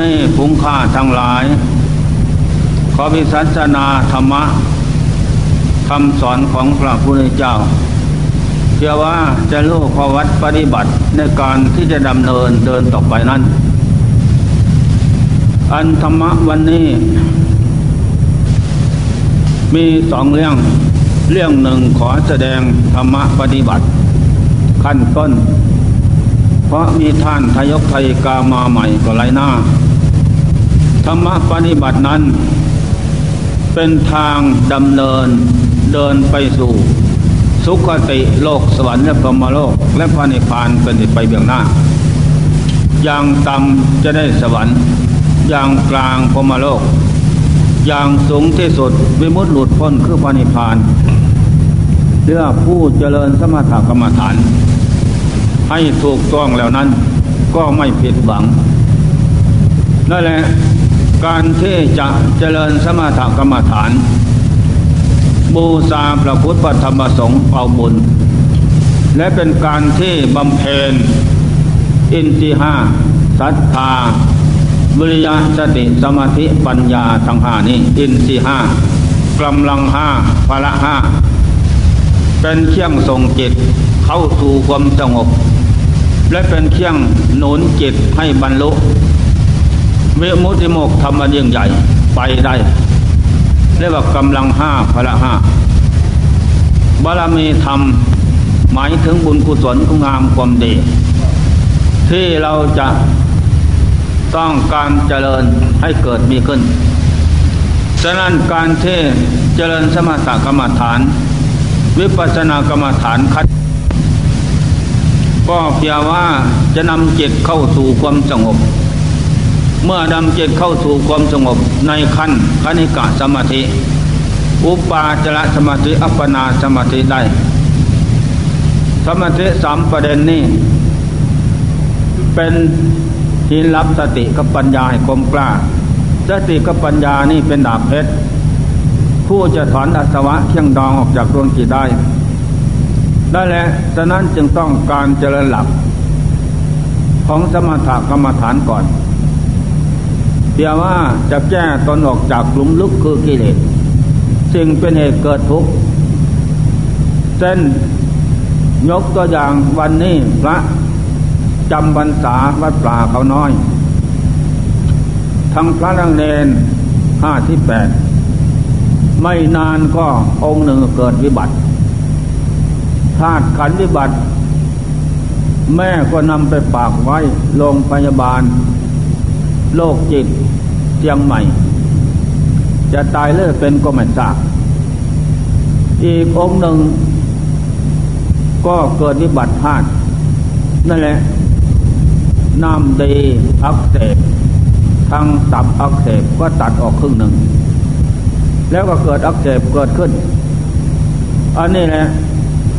ให้คุ้มค่าทั้งหลายขอวิสัชนาธรรมะคำสอนของพระพุทธเจ้าเชื่อว่าจะรู้ข้อวัดปฏิบัติในการที่จะดำเนินเดินต่อไปนั้นอันธรรมะวันนี้มีสองเรื่องหนึ่งขอแสดงธรรมะปฏิบัติขั้นต้นเพราะมีท่านทยกไทยกามาใหม่ก็ไรหน้าธรรมะปฏิบัตินั้นเป็นทางดำเนินเดินไปสู่สุคติโลกสวรรค์และพรหมโลกและพระนิพพานเป็นไปเบื้องหน้าอย่างต่ำจะได้สวรรค์อย่างกลางพรหมโลกอย่างสูงที่สุดวิมุตติหลุดพ้นคือพระนิพพานเพื่อผู้เจริญสมถกรรมฐานให้ถูกต้องแล้วนั้นก็ไม่ผิดหวังนั่นแหละการที่จะเจริญสมถกรรมฐานบูชาพระพุทธธรรมสงฆ์เอาบุญและเป็นการที่บำเพ็ญอินทรีย์ห้าศรัทธาวิริยะสติสมาธิปัญญาทั้งห้านี้อินทรีย์ห้ากำลังห้าพละห้าเป็นเครื่องส่งจิตเข้าสู่ความสงบและเป็นเครื่องหนุนจิตให้บรรลุวิมุตติโมกธรรมอันยิ่งใหญ่ไปได้เรียกว่ากำลังห้าพละห้าบารมีธรรมหมายถึงบุญกุศลคุณงามความดีที่เราจะต้องการเจริญให้เกิดมีขึ้นฉะนั้นการที่เจริญสมถกรรมฐานวิปัสสนากรรมฐานขั้นก็เพียงว่าจะนำจิตเข้าสู่ความสงบเมื่อนำจิตเข้าสู่ความสงบในขั้นคณิกะสมาธิอุปาจารสมาธิอัปปนาสมาธิได้สมาธิสามประเด็นนี้เป็นที่รับสติกับปัญญาให้คมกล้าสติกับปัญญานี่เป็นดาบเพชรผู้จะถอนอาสวะเที่ยงดองออกจากดวงจิตได้ได้แล้วฉะนั้นจึงต้องการเจริญหลักของสมถกรรมฐานก่อนเดี๋ยวว่าจะแก้ตนออกจากหลุมลึกคือกิเลสซึ่งเป็นเหตุเกิดทุกข์เช่นยกตัวอย่างวันนี้พระจำพรรษาวัดป่าเขาน้อยทั้งพระทั้งเนร58ไม่นานก็องค์หนึ่งเกิดวิบัติธาตุขันธ์วิบัติแม่ก็นำไปฝากไว้โรงพยาบาลโรคจิตเชียงใหม่จะตายหรือเป็นก็ไม่ทราบอีกองค์หนึ่งก็เกิดวิบัติธาตุนั่นแหละน้ำดีอักเสบทั้งตับอักเสบก็ตัดออกครึ่งหนึ่งแล้วก็เกิดอักเสบเกิดขึ้นอันนี้แหละ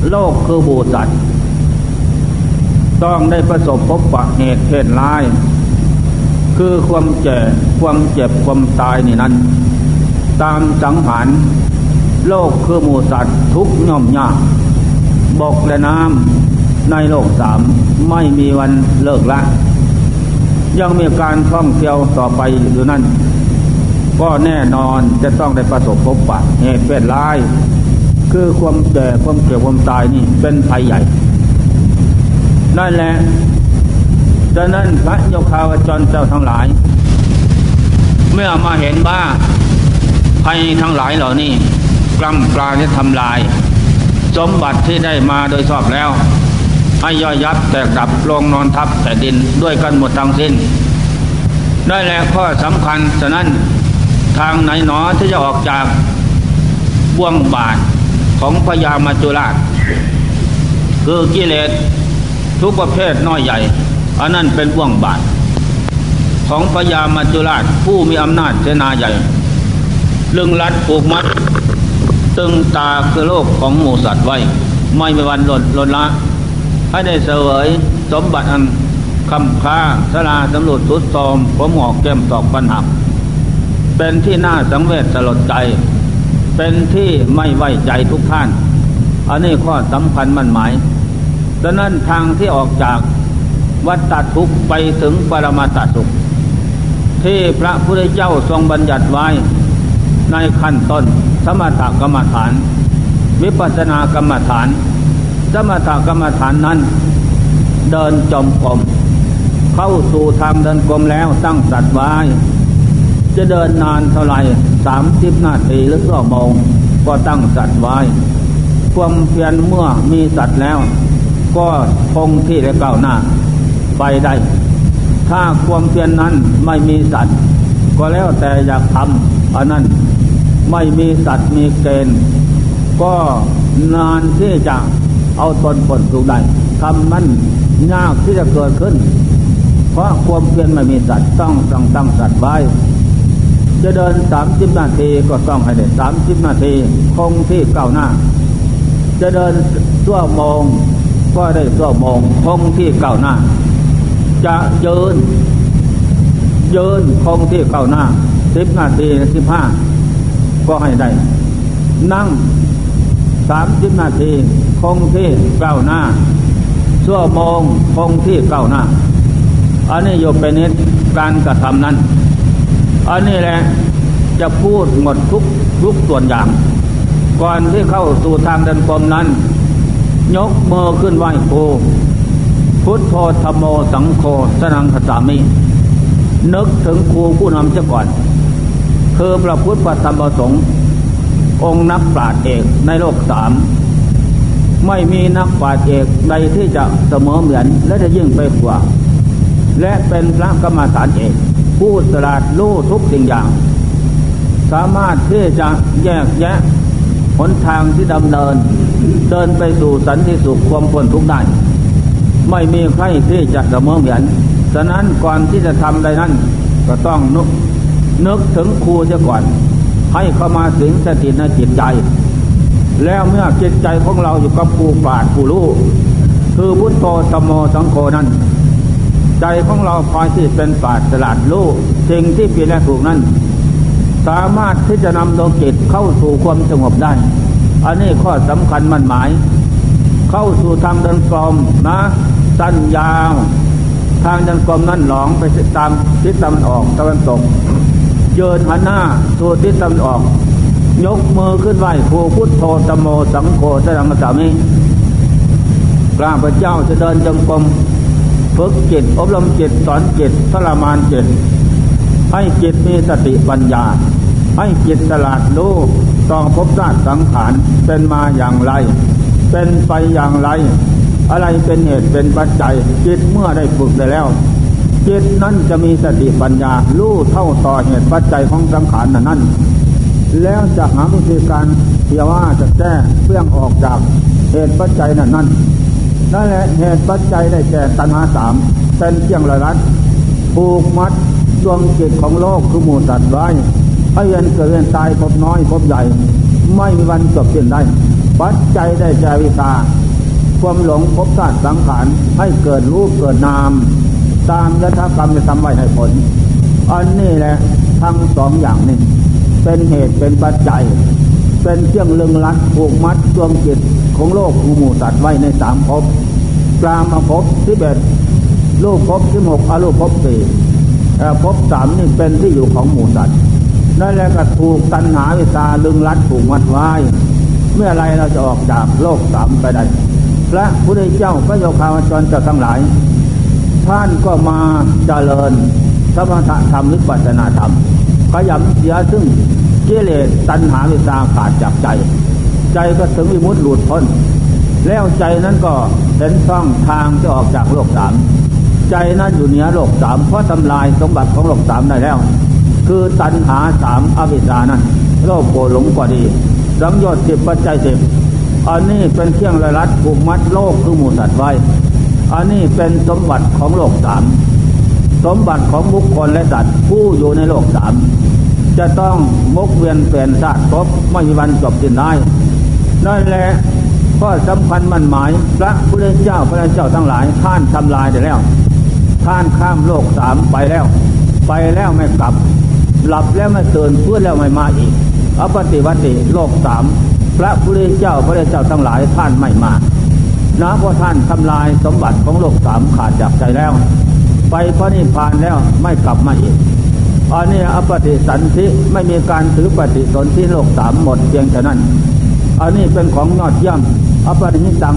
โรคคือบูสัตว์ต้องได้ประสบพบปะเหตุเพศร้ายคือความแก่ความเจ็บความตายนี่นั้นตามสังหารโรคคือหมูสัตว์ทุกย่อมยากบกและน้ำในโลกสามไม่มีวันเลิกละยังมีการท่องเที่ยวต่อไปอยู่นั่นก็แน่นอนจะต้องได้ประสบพบปะเหตุเป็นร้ายคือความแก่ความเจ็บความตายนี่เป็นภัยใหญ่นั่นแหละดังนั้นพระโยคาวจรเจ้าทั้งหลายเมื่อมาเห็นว่าภัยทั้งหลายเหล่านี้กล้ำกลาจะทำลายสมบัติที่ได้มาโดยชอบแล้วให้ย่อยยับแตกดับลงนอนทับแต่ดินด้วยกันหมดทั้งสิ้นได้แล้วข้อสำคัญฉะนั้นทางไหนหนอที่จะออกจากบ่วงบาทของพญามัจจุราชคือกิเลสทุกประเภทน้อยใหญ่อันนั้นเป็นบ่วงบาทของพญามัจจุราชผู้มีอำนาจเสนาใหญ่ลึงลัดผูกมัดตึงตาคือโลกของหมูสัตว์ไว้ไม่มีวันหล่นละให้ได้เสวยสมบัติอันคำค่าสลาสำรวจสุดซอมผมหอกแก้มตอกปัญหาเป็นที่น่าสังเวชสลดใจเป็นที่ไม่ไว้ใจทุกท่านอันนี้ข้อสำคัญมั่นหมายฉะนั้นทางที่ออกจากวัฏฏทุกข์ไปถึงปรมัตถสุข ที่พระพุทธเจ้าทรงบัญญัติไว้ในขั้นต้นสมถกรรมฐานวิปัสสนากรรมฐานสมถกรรมฐานนั้นเดินจมกรมเข้าสู่ทางเดินกรมแล้วตั้งสัตว์ไว้จะเดินนานเท่าไหร่30 นาทีหรือ2 ชั่วโมงก็ตั้งสัตว์ไว้ความเพียรเมื่อมีสัตว์แล้วก็คงที่และก้าวหน้าไปได้ถ้าความเพียรนั้นไม่มีสัตว์ก็แล้วแต่อยากทำอันนั้นไม่มีสัตว์มีเกณฑ์ก็นานที่จะเอาตนผลสู่ได้ทำมันยากที่จะเกิดขึ้นเพราะความเพียรไม่มีสัตว์ต้องตั้งสัตว์ไว้จะเดิน30 นาทีก็ต้องให้ได้30 นาทีคงที่ก้าวหน้าจะเดิน1 ชั่วโมงก็ได้1 ชั่วโมงคงที่ก้าวหน้าจะยืนคงที่ก้าวหน้า10 นาที15ก็ให้ได้นั่ง30 นาทีคงที่ก้าวหน้า1 ชั่วโมงคงที่ก้าวหน้าอันนี้อยู่เป็นการกระทำนั้นอันนี้แหละจะพูดหมดทุกส่วนอย่างก่อนที่เข้าสู่ทางเดินกรมนั้นยกมือขึ้นไหว้ครูพุทโธธัมโมสังโฆสนังคัสสามินึกถึงครูผู้นำเจ้าก่อนคือพระพุทธพระธรรมพระสงฆ์องค์นักปราชญ์เอกในโลก3ไม่มีนักปราชญ์เอกใดที่จะเสมอเหมือนและจะยิ่งไปกว่าและเป็นพระกรรมฐานเอกผู้ฉลาดรู้ทุกสิ่งอย่างสามารถที่จะแยกแยะหนทางที่ดำเนินเดินไปสู่สันติสุขความพ้นทุกข์ได้ไม่มีใครที่จะเสมอเหมือนฉะนั้นก่อนที่จะทำใดนั้นก็ต้องนึกถึงครูเสียก่อนให้เข้ามาสิงสถิตในจิตใจแล้วเมื่อจิตใจของเราอยู่กับครูปราชญ์ผู้รู้คือพุทโธธัมโมสังโฆนั้นใจของเราคอยที่เป็นปราชญ์ฉลาดรู้สิ่งที่ผิดและถูกนั้นสามารถที่จะนำดวงจิตเข้าสู่ความสงบได้อันนี้ข้อสำคัญมั่นหมายเข้าสู่ทางเดินกรมนะสั้นยาวทางเดินกรมนั้นหลงไปตามทิศตะวันออกตะวันตกเยือนหันหน้าสู่ทิศตะวันออกยกมือขึ้นไหว้ครูพุทโธธัมโมสังโฆสนังคัสสามิข้าพเจ้าจะเดินจงกรมฝึกจิตอบรมจิตสอนจิตทรมานจิตให้จิตมีสติปัญญาให้จิตฉลาดรู้ต้องพบธาตุสังขารเป็นมาอย่างไรเป็นไปอย่างไรอะไรเป็นเหตุเป็นปัจจัยจิตเมื่อได้ฝึกได้แล้วจิตนั้นจะมีสติปัญญารู้เท่าต่อเหตุปัจจัยของสังขารนั้นแล้วจะหาวิธีการเพื่อว่าจะแก้เพื่องออกจากเหตุปัจจัยนั้นนั่นแหละเหตุปัจจัยได้แก่ตัณหา3เป็นเครื่องรัดผูกมัดดวงจิตของโลกคือหมู่สัตว์ไว้ให้เวียนเกิดเวียนตายพบน้อยพบใหญ่ไม่มีวันจบสิ้นได้ปัจจัยได้แก่วิชาความหลงพบธาตุสังขารให้เกิดรูปเกิดนามตามยถากรรมจะทำไว้ให้ผลอันนี้แหละทั้ง2อย่างนี้เป็นเหตุเป็นปัจจัยเป็นเครื่องลึงลัดผูกมัดดวงจิตของโลกคือหมู่สัตว์ไว้ใน3ภพกลามภพ11รูปภพ16อรูปภพ4ภพ3นี่เป็นที่อยู่ของหมู่สัตว์นั่นแหละก็ถูกตัณหาวิชาลึงลัดผูกมัดไว้เมื่อไรเราจะออกจากโลก3ไปได้พระพุทธเจ้าพระโยคาวจรเจ้าทั้งหลายท่านก็มาเจริญสมถะธรรมวิปัสสนาธรรมขยำเสียซึ่งกิเลสตัณหาวิชาขาดจากใจใจก็ถึงวิมุตติหลุดพ้นแล้วใจนั้นก็เป็นช่องทางจะออกจากโลก3ใจนั้นอยู่เหนือโลก3เพราะทำลายสมบัติของโลก3ได้แล้วคือตัณหา3อวิชชานั้นโลภโกรธหลงก็ดีสังโยชน์10ปัจจัย10อันนี้เป็นเครื่องรัดกุมมัดโลกคือหมู่สัตว์ไว้อันนี้เป็นสมบัติของโลก3สมบัติของบุคคลและสัตว์ผู้อยู่ในโลก3จะต้องมกเวียนเปลี่ยนชาติพบไม่มีวันจบสิ้นได้นั่นแหละก็สำคัญมั่นหมายพระพุทธเจ้าพระเจ้าทั้งหลายท่านทำลายได้แล้วท่านข้ามโลก3ไปแล้วไม่กลับหลับแล้วไม่ตื่นเพื่อแล้วไม่มาอีกอปฏิวัติโลก3พระพุทธเจ้าพระเจ้าทั้งหลายท่านไม่มานะเพราะท่านทำลายสมบัติของโลก3ขาดจากใจแล้วไปพระนิพพานแล้วไม่กลับมาอีก อันนี้อปฏิสันธิไม่มีการถือปฏิสนธิโลกสามหมดเพียงเท่านั้นอันนี้เป็นของยอดเยี่ยมอปฏินิจัง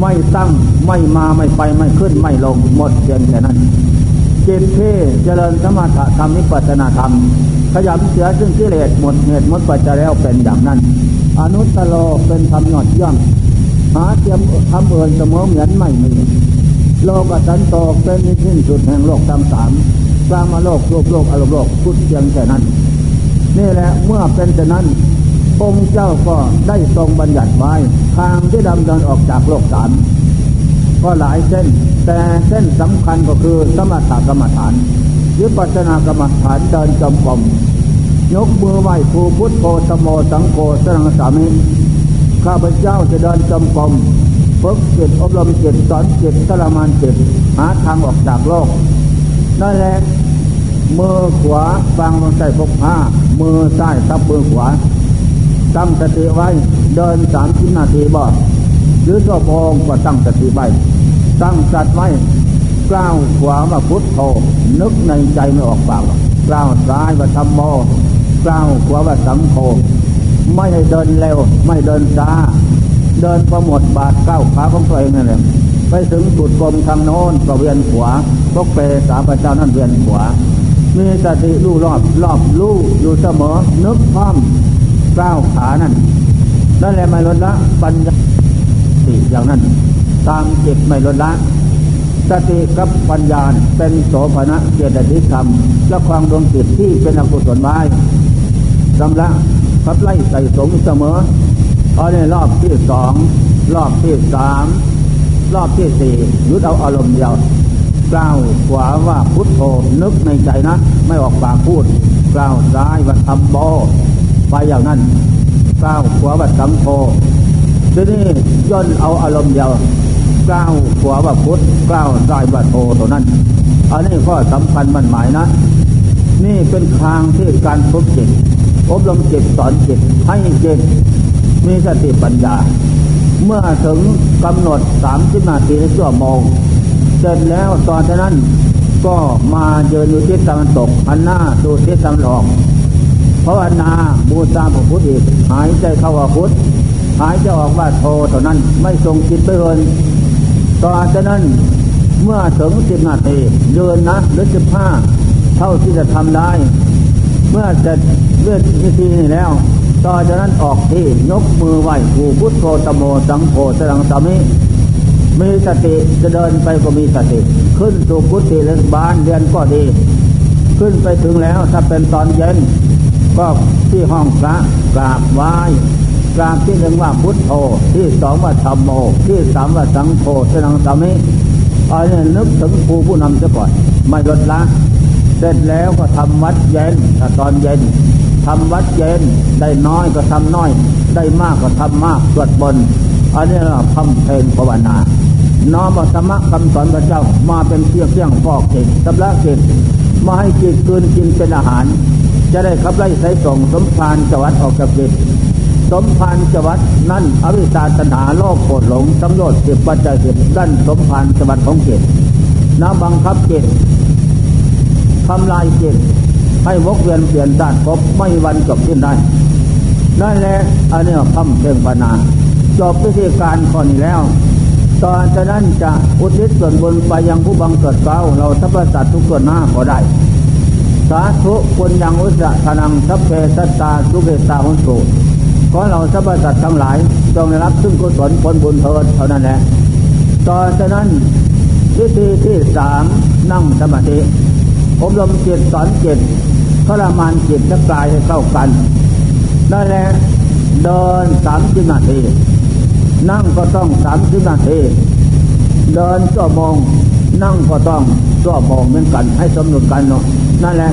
ไม่ตั้งไม่มาไม่ไปไม่ขึ้นไม่ลงหมดเพียงแค่นั้นจิตที่เจริญสมถะธรรมนิพพานธรรมขยับเสียซึ่งกิเลสหมดเหตุหมดปัจจัยแล้วเป็นอย่างนั้นอนุตตโลเป็นธรรมยอดเยี่ยมหาเทียมธรรมอื่นเสมอเหมือนไม่มีโลกสันโตเป็นที่สิ้นสุดแห่งโลกทั้งสามกามโลกรูปโลกอรูปโลกพุทธเพียงแค่นั้นนี่แหละเมื่อเป็นเช่นนั้นองค์เจ้าก็ได้ทรงบัญญัติไว้ทางที่ดำเนินออกจากโลกสามก็หลายเส้นแต่เส้นสำคัญก็คือสมถกรรมฐานวิปัสสนากรรมฐานเดินจมกลมยกมือไหว้ครูพุทธโธธัมโมสังโฆสรณังสามิข้าพเจ้าจะเดินจมกลมฝึกจิตอบรมจิตสอนจิตทรมานจิตหาทางออกจากโลกนั่นแหละมือขวาฟังลงใส่พกผ้ามือซ้ายทับมือขวาตั้งสติไว้เดิน30นาทีบ่หรือชั่วโมงก็ตั้งสติไว้ตั้งสัตว์ไว้ก้าวขวาว่าพุทโธนึกในใจไม่ออกปากก้าวซ้ายว่าธัมโมก้าวขวาว่าสังโฆไม่ให้เดินเร็วไม่เดินช้าเดินประหมดบาทก้าวขาของตัวเองนั่นแหละไปถึงจุดกลมทางโน้นก็เวียนขวาพกเปสาพเจ้านั่นเวียนขวามีสติรู้รอบรู้อยู่เสมอนึกพร้อมก้าวขานั่นนั่นแหละไม่ลดละปัญญาติอย่างนั้นตามจิตไม่ลดละสติกับปัญญาเป็นโสภณะเจตสิกธรรมและความดวงจิตที่เป็นอกุศลไว้สำลักขับไล่ใส่สงเสมอเอาในรอบที่2รอบที่3รอบที่4ยุดเอาอารมณ์เดียวก้าวขวาว่าพุทโธนึกในใจนะไม่ออกปากพูดก้าวซ้ายว่าธัมโมไปอย่างนั้นก้าวขวาว่าสังโฆทีนี้ย่นเอาอารมณ์เดียวก้าวขวาว่าพุทธก้าวซ้ายว่าโธเท่านั้นอันนี้ข้อสำคัญมันหมายนะนี่เป็นทางที่การฝึกจิตอบรมจิตสอนจิตให้จิตมีสติปัญญาเมื่อถึงกำหนด30นาทีชั่วโมงเสร็จแล้วตอนนั้นก็มาเดินอยู่ทิศตะวันตกหันหน้าสู่ทิศตะวันออกภาวนาบูชาพระพุทธอีกหายใจเข้าว่าพุทธหายใจออกว่าโธเท่านั้นไม่ทรงจิตไปเลยต่อจากนั้นเมื่อถึง10นาทีเดินนะหรือ15เท่าที่จะทำได้เมื่อเสร็จเลือดวิธีนี้แล้วต่อจากนั้นออกที่ยกมือไหว้ครูพุทธโธธัมโมสังโฆสรณังสามิมีสติจะเดินไปก็มีสติขึ้นสู่กุฏิหรือบ้านเรือนก็ดีขึ้นไปถึงแล้วถ้าเป็นตอนเย็นก็ที่ห้องพระกราบไหว้กราบที่หนึ่งว่าพุทโธที่สองว่าธัมโมที่สามว่าสังโฆสรณังสามิอันนี้นึกถึงครูผู้นำซะก่อนไม่ลดละเสร็จแล้วก็ทำวัดเย็นถ้าตอนเย็นทำวัดเย็นได้น้อยก็ทำน้อยได้มากก็ทำมากสวดมนต์อันนี้เราทำเพลงภาวนาน้อมธรรมะคำสอนพระเจ้ามาเป็นเครื่องฟอกจิตชำระจิตมาให้จิตคืนกินเป็นอาหารจะได้ขับไล่ไสส่งสมภารจวัตออกจากจิตสมภารจวัตนั่นอวิชชาตัณหาโลภโกรธหลงสัมโยชน์10ปัจจัย10นั่นสมภารจวัตของจิตน้ำบังคับจิตทำลายจิตให้วกเวียนเปลี่ยนด้านพบไม่วันจบสิ้นได้นั่นแหละอันนี้คำเตือนปัญหาจบวิธีการก่อนแล้วตอนนั้นจะอุทิศส่วนบุญไปยังผู้บังเกิดเก่าเราสรรพสัตว์ทุกส่วนหน้าก็ได้สาธุคนยังอุตสาหะนังทัพเพสัตตาสุเกตาหุนสูขอเราสรรพสัตว์ทั้งหลายจงได้รับซึ่งกุศลผลบุญเถิดเท่านั้นแหละตอนนั้นวิธีที่3นั่งสมาธิอบรมจิตสอนจิตทรมานจิตและกายให้เข้ากันนั่นแหละเดิน30นาทีนั่งก็ต้อง30นาทีเดินชั่วโมงนั่งก็ต้องชั่วโมงเหมือนกันให้สมดุลกันเนาะนั่นแหละ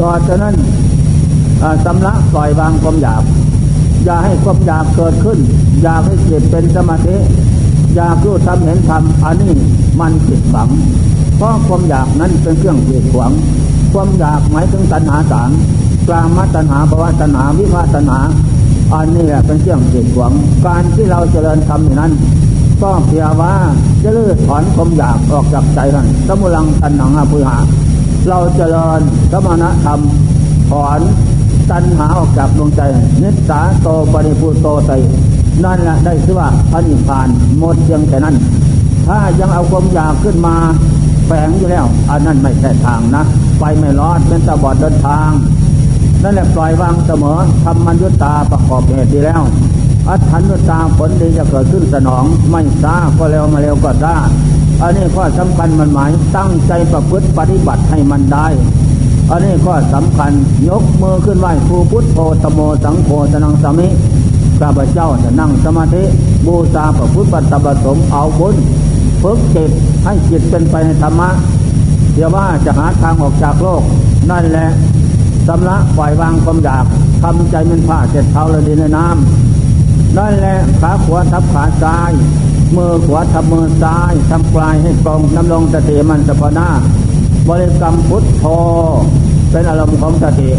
ต่อจากนั้นสำลักปล่อยวางความอยากอย่าให้ความอยากเกิดขึ้นอย่าให้จิตเป็นสมาธิอยากรู้ทำเห็นทำอันนี้มันจิตฝังเพราะความอยากนั้นเป็นเครื่องกีดขวางความอยากหมายถึงตัณหาสามกามตัณหาภวตัณหาวิภวตัณหาอันนี้แหละเป็นเครื่องกีดขวางการที่เราเจริญธรรมอย่างนั้นต้องเพียรว่าจะลื้อถอนความอยากออกจากใจนั้นสมุลังตัณหังอภุหา เราเจริญสมณธรรมถอนตัณหาออกจากดวงใจนิสสาโตปริปุโตไตนั่นแหละได้ชื่อว่าพระนิพพานหมดเพียงแต่นั้นถ้ายังเอาความอยากขึ้นมาแฝงอยู่แล้วอันนั้นไม่ใช่ทางนะไปไม่รอดเป็นตาบอดเดินทางนั่นแหละปล่อยวางเสมอธรรมัญญุตาประกอบเหตุดีแล้วอัฏฐัญญุตาผลดีจะเกิดขึ้นสนองไม่ช้าก็เร็วมาเร็วก็ได้อันนี้ข้อสำคัญมันหมายตั้งใจประพฤติปฏิบัติให้มันได้อันนี้ข้อสำคัญยกมือขึ้นไหว้ครูพุทธโธตโมสังโฆสนังสมิข้าพเจ้าจะนั่งสมาธิบูชาพระพุทธปัตตบสมเอาบุญฝึกจิตให้จิตเป็นไปในธรรมะเดี๋ยวว่าจะหาทางออกจากโลกนั่นแหละสำลักปล่อยวางความอยากทำใจมันผ้าเจ็ดเท้าเลยดินในน้ำนั่นแหละขาขวาทับขาซ้ายมือขวาทับมือซ้ายทำปลายให้ตรงน้ำลงสติมันสะพานาบริกรรมพุทโธเป็นอารมณ์ของสติ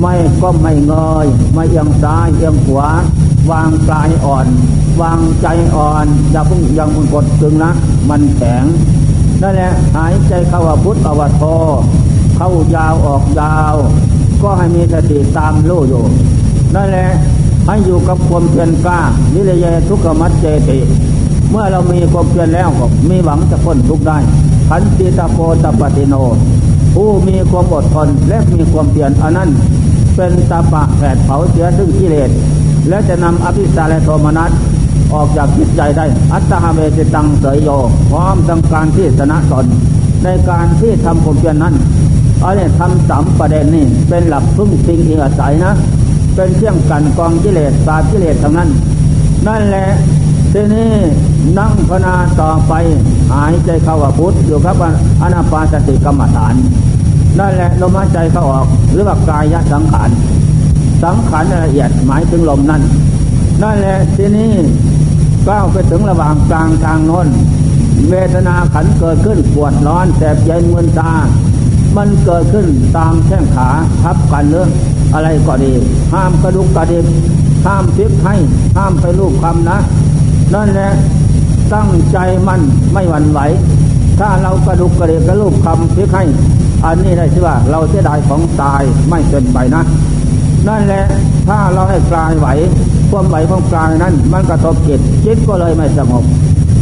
ไม่ก้มไม่เงยไม่เอียงซ้ายเอียงขวาวางกายอ่อนวางใจอ่อนอย่าเพิ่งกดตึงนะมันแข็งนั่นแหละหายใจเข้าว่าพุทธอวโทเข้ายาวออกยาวก็ให้มีสติตามรู้อยู่นั่นแหละให้อยู่กับความเพียรกล้านิรเยทุกขมัจเจติเมื่อเรามีความเพียรแล้วก็มีหวังจะพ้นทุกข์ได้ขันติตาโพตปฏิโนผู้มีความอดทนและมีความเพียรอันนั้นเป็นตาปะแผดเผาเสียซึ่งกิเลสและจะนำอภิชาและโทมนัสออกจากจิตใจได้อัตตาเวสิตังเสยโยพร้อมทำการที่ชนะตนในการที่ทำความเพียรนั้นอันนี้ทำสามประเด็นนี้เป็นหลักพึ่งพิงอิงอาศัยนะเป็นเครื่องกันกองกิเลสตากิเลสทั้งนั้นนั่นแหละที่นี่นั่งภาวนาต่อไปหายใจเข้าว่าพุทธอยู่ครับอานาปานสติกรรมฐานนั่นแหละลมหายใจเข้าออกหรือว่ากายสังขารละเอียดหมายถึงลมนั่นนั่นแหละที่นี่ก้าวไปถึงระหว่างกลางทางโน้นเวทนาขันเกิดขึ้นปวดร้อนแสบเย็นมึนตามันเกิดขึ้นตามแข้งขาทับกันเรื่องอะไรก็ดีห้ามกระดุกกระดิบห้ามพลิกให้ห้ามไปลูกคำนะนั่นแหละตั้งใจมั่นไม่หวั่นไหวถ้าเรากระดุกกระดิบกระลูกคำพลิกให้อันนี้ได้ชื่อว่าเราเสียดายของตายไม่เป็นไปนะนั่นแหละถ้าเราให้กลายไหวความไหวของกลายนั้นมันกระทบจิตจิตก็เลยไม่สงบ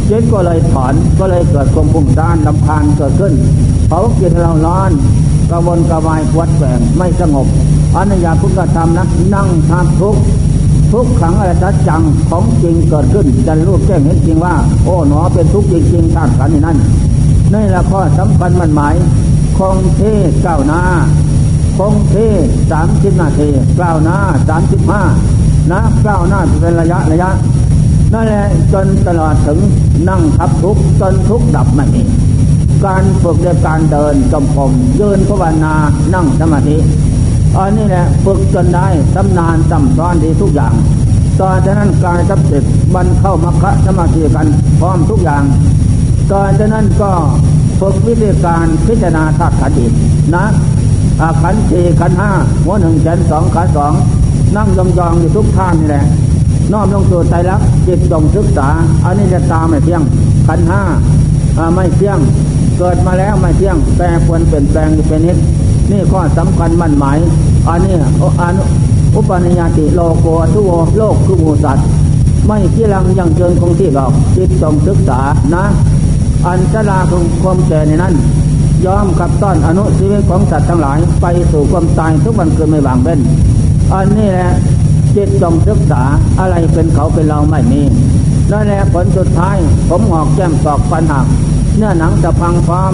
จิตก็เลยถอนก็เลยเกิดความพุ่งด้านลำพานเกิดขึ้นเผาจิตเราร้อนกระวนกระวายปวดแสบไม่สงบอันนี้อย่าพึ่งกระทำนะนั่งทำทุกขังอนัตจังของจริงเกิดขึ้นจะรู้แจ้งเห็นจริงว่าโอ้หนอเป็นทุกข์จริงๆธาตุขันธ์นั่นนี่ละข้อสำคัญมันหมายคงที่ก้าวหน้าคงที่30นาทีก้าวหน้า35นะก้าวหน้าเป็นระยะนั่นแหละจนตลอดถึงนั่งทับทุกข์จนทุกข์ดับไม่มีการฝึกในการเดินจมพรมยืนภาวนานั่งสมาธิอันนี้แหละฝึกจนได้ตำนานจำซ้อนดีทุกอย่างตอนนั้นกายทับจิตมันเข้ามรรคสมาธิกันพร้อมทุกอย่างตอนนั้นก็ฝึกวิธีการพิจารณาธาตุขันธ์อีกนะขันธ์สี่ขันธ์ห้าหัวหนึ่งแขนสองขาสองนั่งยองๆอยู่ทุกท่านนี่แหละน้อมลงสู่ใจรักจิตจงศึกษาอันนี้จะตามไม่เที่ยงขันธ์ห้าไม่เที่ยงเกิดมาแล้วไม่เที่ยงแปรปรวนเปลี่ยนแปลงอยู่เป็นนิดนี่ข้อสำคัญมั่นหมายอันนี้อุปนิยติโลโกทุโวโลกคือหมู่สัตว์ไม่เที่ยงยังเจิญคงที่หรอกจิตจงศึกษานะอันชราคงความแก่ในนั้นยอมขับต้อนอนุชีวิตของสัตว์ทั้งหลายไปสู่ความตายทุกวันเกิดไม่หวังเว้นอันนี้แหละจิตจงศึกษาอะไรเป็นเขาเป็นเราไม่มีนั่นแหละผลสุดท้ายผมหอกแก้มตอกฟันหักเนื้อหนังจะพังพร้อม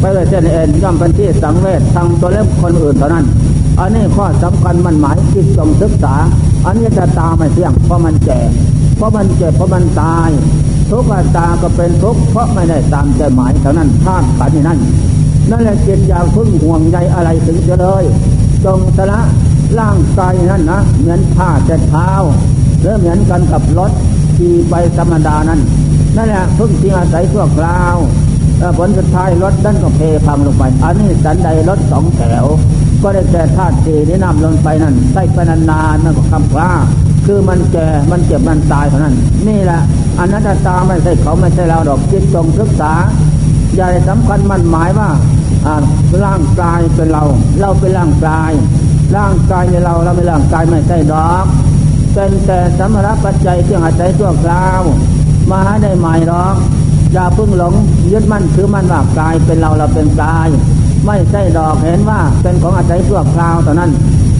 ไปเลยเส้นเอ็นย่อมเป็นที่สังเวชทางตัวเล็บคนอื่นเท่านั้นอันนี้ข้อสำคัญมันหมายจิตจงศึกษาอันนี้จะตาไม่เที่ยงเพราะมันแก่เพราะมันเจ็บเพราะมันตายทุกข์ตาก็เป็นทุกข์เพราะไม่ได้ตามใจหมายเท่านั้นธาตุขันธ์นั่นนั่นแหละจิตอย่าพึ่งห่วงใยอะไรถึงจะเลยจงสละร่างกายนั่นนะเหมือนผ้าเช็ดเท้าหรือเหมือนกันกับรถขี่ไปธรรมดานั้นนั่นแหละพึ่งที่อาศัยชั่วคราวผลสุดท้ายรถนั่นก็เพพังลงไปอันนี้สันใดรถสองแถวก็ได้แต่ธาตุสี่นี้นำลงไปนั่นใส่ไปนานๆนั่นก็คำว่าคือมันแก่มันเจ็บมันตายเท่านั้นนี่แหละอนัตตาไม่ใช่เขาไม่ใช่เราดอกจิตจงศึกษาอย่าได้สำคัญมั่นหมายว่า ร่างกายเป็นเราเราเป็นร่างกายในเราเราเป็นร่างกายไม่ใช่ดอกเป็นแต่สมรปัจจัยที่อาศัยชั่วคราวมาหาได้ใหม่ดอกอย่าพึ่งหลงยึดมั่นถือมั่นว่ากายเป็นเราเราเป็นกายไม่ใช่ดอกเห็นว่าเป็นของอาศัยชั่วคราวเท่านั้น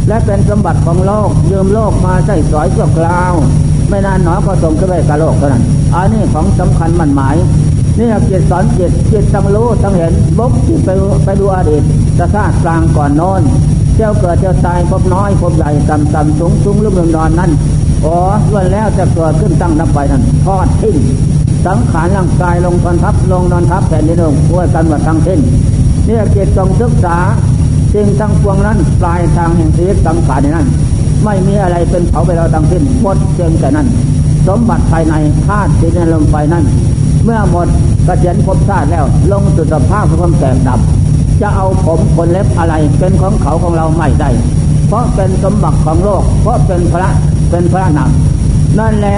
และเป็นสมบัติของโลกยืมโลกมาใช้สอยชั่วคราวไม่นานหนอก็ส่งขึ้นไปกับโลกเท่านั้นอันนี้ของสำคัญมั่นหมายนี่เกียรติสอนเกียรติตั้งรู้ตั้งเห็นบกจิตไปดูอดีตจะชาติกลางก่อนโน้นเจ้าเกิดเจ้าตายพบน้อยพบใหญ่ต่ำสูงหรือเมืองนอนนั่นอ๋อล้วนแล้วจะเกิดขึ้นตั้งนับไปนั่นทอดทิ้งสังขารร่างกายลงนอนทับแผ่นดินลงด้วยกันว่าทั้งทิ้งนี่เกียรติทรงศึกษาสิ่งทั้งปวงนั้นปลายทางแห่งชีวิตสังขารในนั้นไม่มีอะไรเป็นเผาไปเราทั้งสิ้นหมดเชิงแต่นั้นสมบัติภายในธาตุดินลมไฟนั้นเมื่อหมดกระเจียนพบชาติแล้วลงสู่สภาพของความแตกดับจะเอาผมขนเล็บอะไรเป็นของเขาของเราไม่ได้เพราะเป็นสมบัติของโลกเพราะเป็นพระหนักนั่นแหละ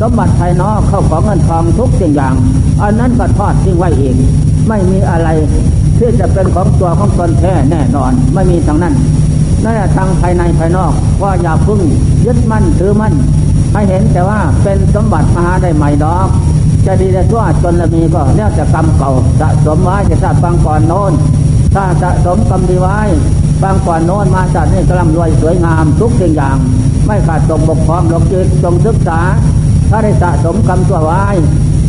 สมบัติภายนอกเข้าของเงินทองทุกสิ่งอย่างอันนั้นก็ทอดทิ้งไว้เองไม่มีอะไรที่จะเป็นของตัวของตนแท้แน่นอนไม่มีทางนั้นนั่นแหละทางภายในภายนอกก็อย่าพึ่งยึดมั่นถือมั่นให้เห็นแต่ว่าเป็นสมบัติมหาได้ใหม่ดอกจะดีจะชั่วจนละมีก็แล้วแต่กรรมเก่าสะสมไว้จะทราบฟังก่อนโน้นถ้าสะสมกรรมดีไว้ฟังก่อนโน้นมาจัดให้กำลังรวยสวยงามทุกสิ่งอย่างไม่ขาดตกบกพร่องหลงจิตจงศึกษาถ้าได้สะสมกรรมชั่วไว้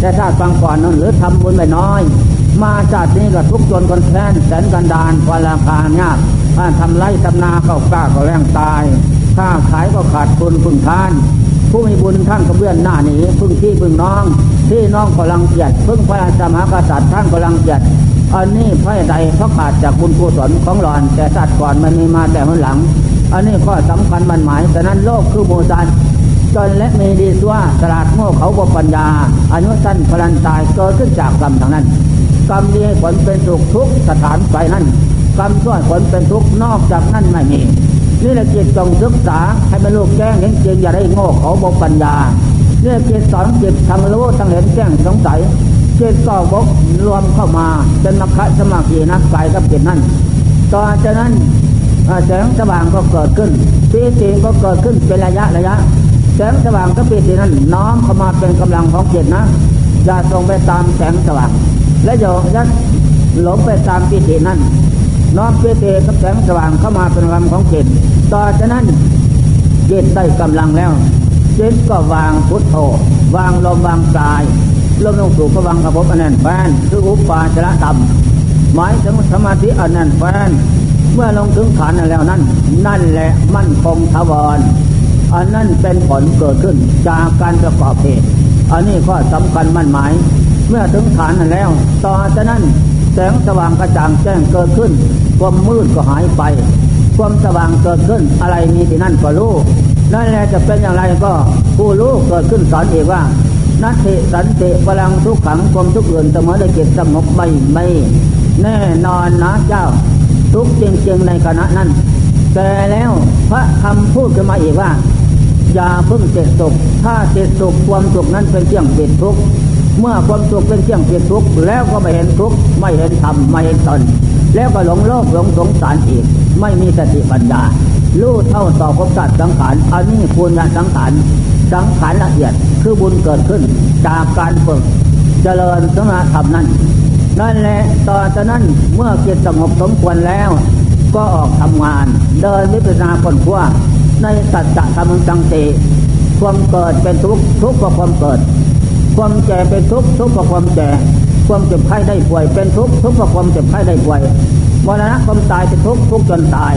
จะทราบฟังก่อนโน้นหรือทำบุญไม่น้อยมาจัดนี้ก็ทุกจนคนแค้นแสนกันดานพลังพานยากทำไร่ทำนาเข้ากล้าก็แรงตายค่าขายก็ขาดทุนพึ่งท่านผู้มีบุญท่านก็เบื้องหน้านี้พึ่งพี่พึ่งน้องที่น้องกำลังเกียรติพึ่งพระสมหากษัตริย์ท่านกำลังเกียรติอันนี้เพราะใดเพราะขาดจากบุญกุศลของหลอนแต่สัตว์ก่อนมันมีมาแต่หลังอันนี้ข้อสำคัญมันหมายฉะนั้นโลกคือโมจันจนและมีดีซัวตลาดโง่เขาบ่ปัญญาอนุสันพลันตายเกิดขึ้นจากกรรมทางนั้นกรรมดีให้ผลเป็นสุขทุกสถานไปนั้นกรรมชั่วผลเป็นทุกนอกจากนั้นไม่มีนี่แหละจิตจงศึกษาให้มันรู้แจ้งเห็นจริงอย่าได้โง่เขาบ่ปัญญานี่จิตสอนจิตทำรู้ทั้งเห็นแจ้งสงสัยจิตก็บกรวมเข้ามาเป็นมรรคสมาธินักกายกับจิตนั้นต่อจากนั้นแสงสว่างก็เกิดขึ้นปีติก็เกิดขึ้นเป็นระยะแสงสว่างกับปีตินั้นน้อมเข้ามาเป็นกำลังของจิตนะอย่าตรงไปตามแสงสว่างและอย่าหลงไปตามปีตินั้นน้อมปีติกับแสงสว่างเข้ามาเป็นกำลังของจิตต่อจากนั้นจิตได้กำลังแล้วจิตก็วางพุทโธวางลมวางกายลมลงสู่ภวังค์กับภพอันนั้นแฟนคืออุปปาจระธรรมหมายถึงสมาธิอันนั้นแฟนเมื่อลงถึงฐานนั้นแล้วนั่นแหละมั่นคงถาวรอันนั้นเป็นผลเกิดขึ้นจากการประกอบเหตุอันนี้ข้อสำคัญมั่นหมายเมื่อถึงฐานนั้นแล้วต่อจากนั้นแสงสว่างกระจ่างแจ้งเกิดขึ้นความมืดก็หายไปความสว่างเกิดขึ้นอะไรมีที่นั่นก็รู้นั่นแหละจะเป็นอย่างไรก็ผู้รู้เกิดขึ้นสอนเองว่านัตถิสันติพลังทุกขังความทุกข์อื่นเสมอในจิตสงบไม่แน่นอนนะเจ้าทุกจริงๆในขณะนั้นแต่แล้วพระคำพูดขึ้นมาอีกว่าอย่าพึ่งเสพสุขถ้าเสพสุขความสุขนั้นเป็นเครื่องปิดทุกข์เมื่อความสุขเป็นเครื่องปิดทุกข์แล้วก็ไม่เห็นทุกข์ไม่เห็นธรรมไม่เห็นตนแล้วก็หลงโลกหลงสงสารอีกไม่มีสติปัญญารู้เท่าต่อภพชาติสังขารอันนี้ปุญญาสังขารละเอียดคือบุญเกิดขึ้นจากการฝึกเจริญสมถะธรรมนั้นนั่นแหละต่อจากนั้นเมื่อจิตสงบสมควรแล้วก็ออกทำงานเดินวิปัสสนาค้นคว้าในสัจจะธรรมจังเตความเกิดเป็นทุกข์ทุกข์เพราะความเกิดความแก่เป็นทุกข์ทุกข์เพราะความแก่ความเจ็บไข้ได้ป่วยเป็นทุกข์ทุกข์เพราะความเจ็บไข้ได้ป่วยมรณะความตายเป็นทุกข์ทุกข์จนตาย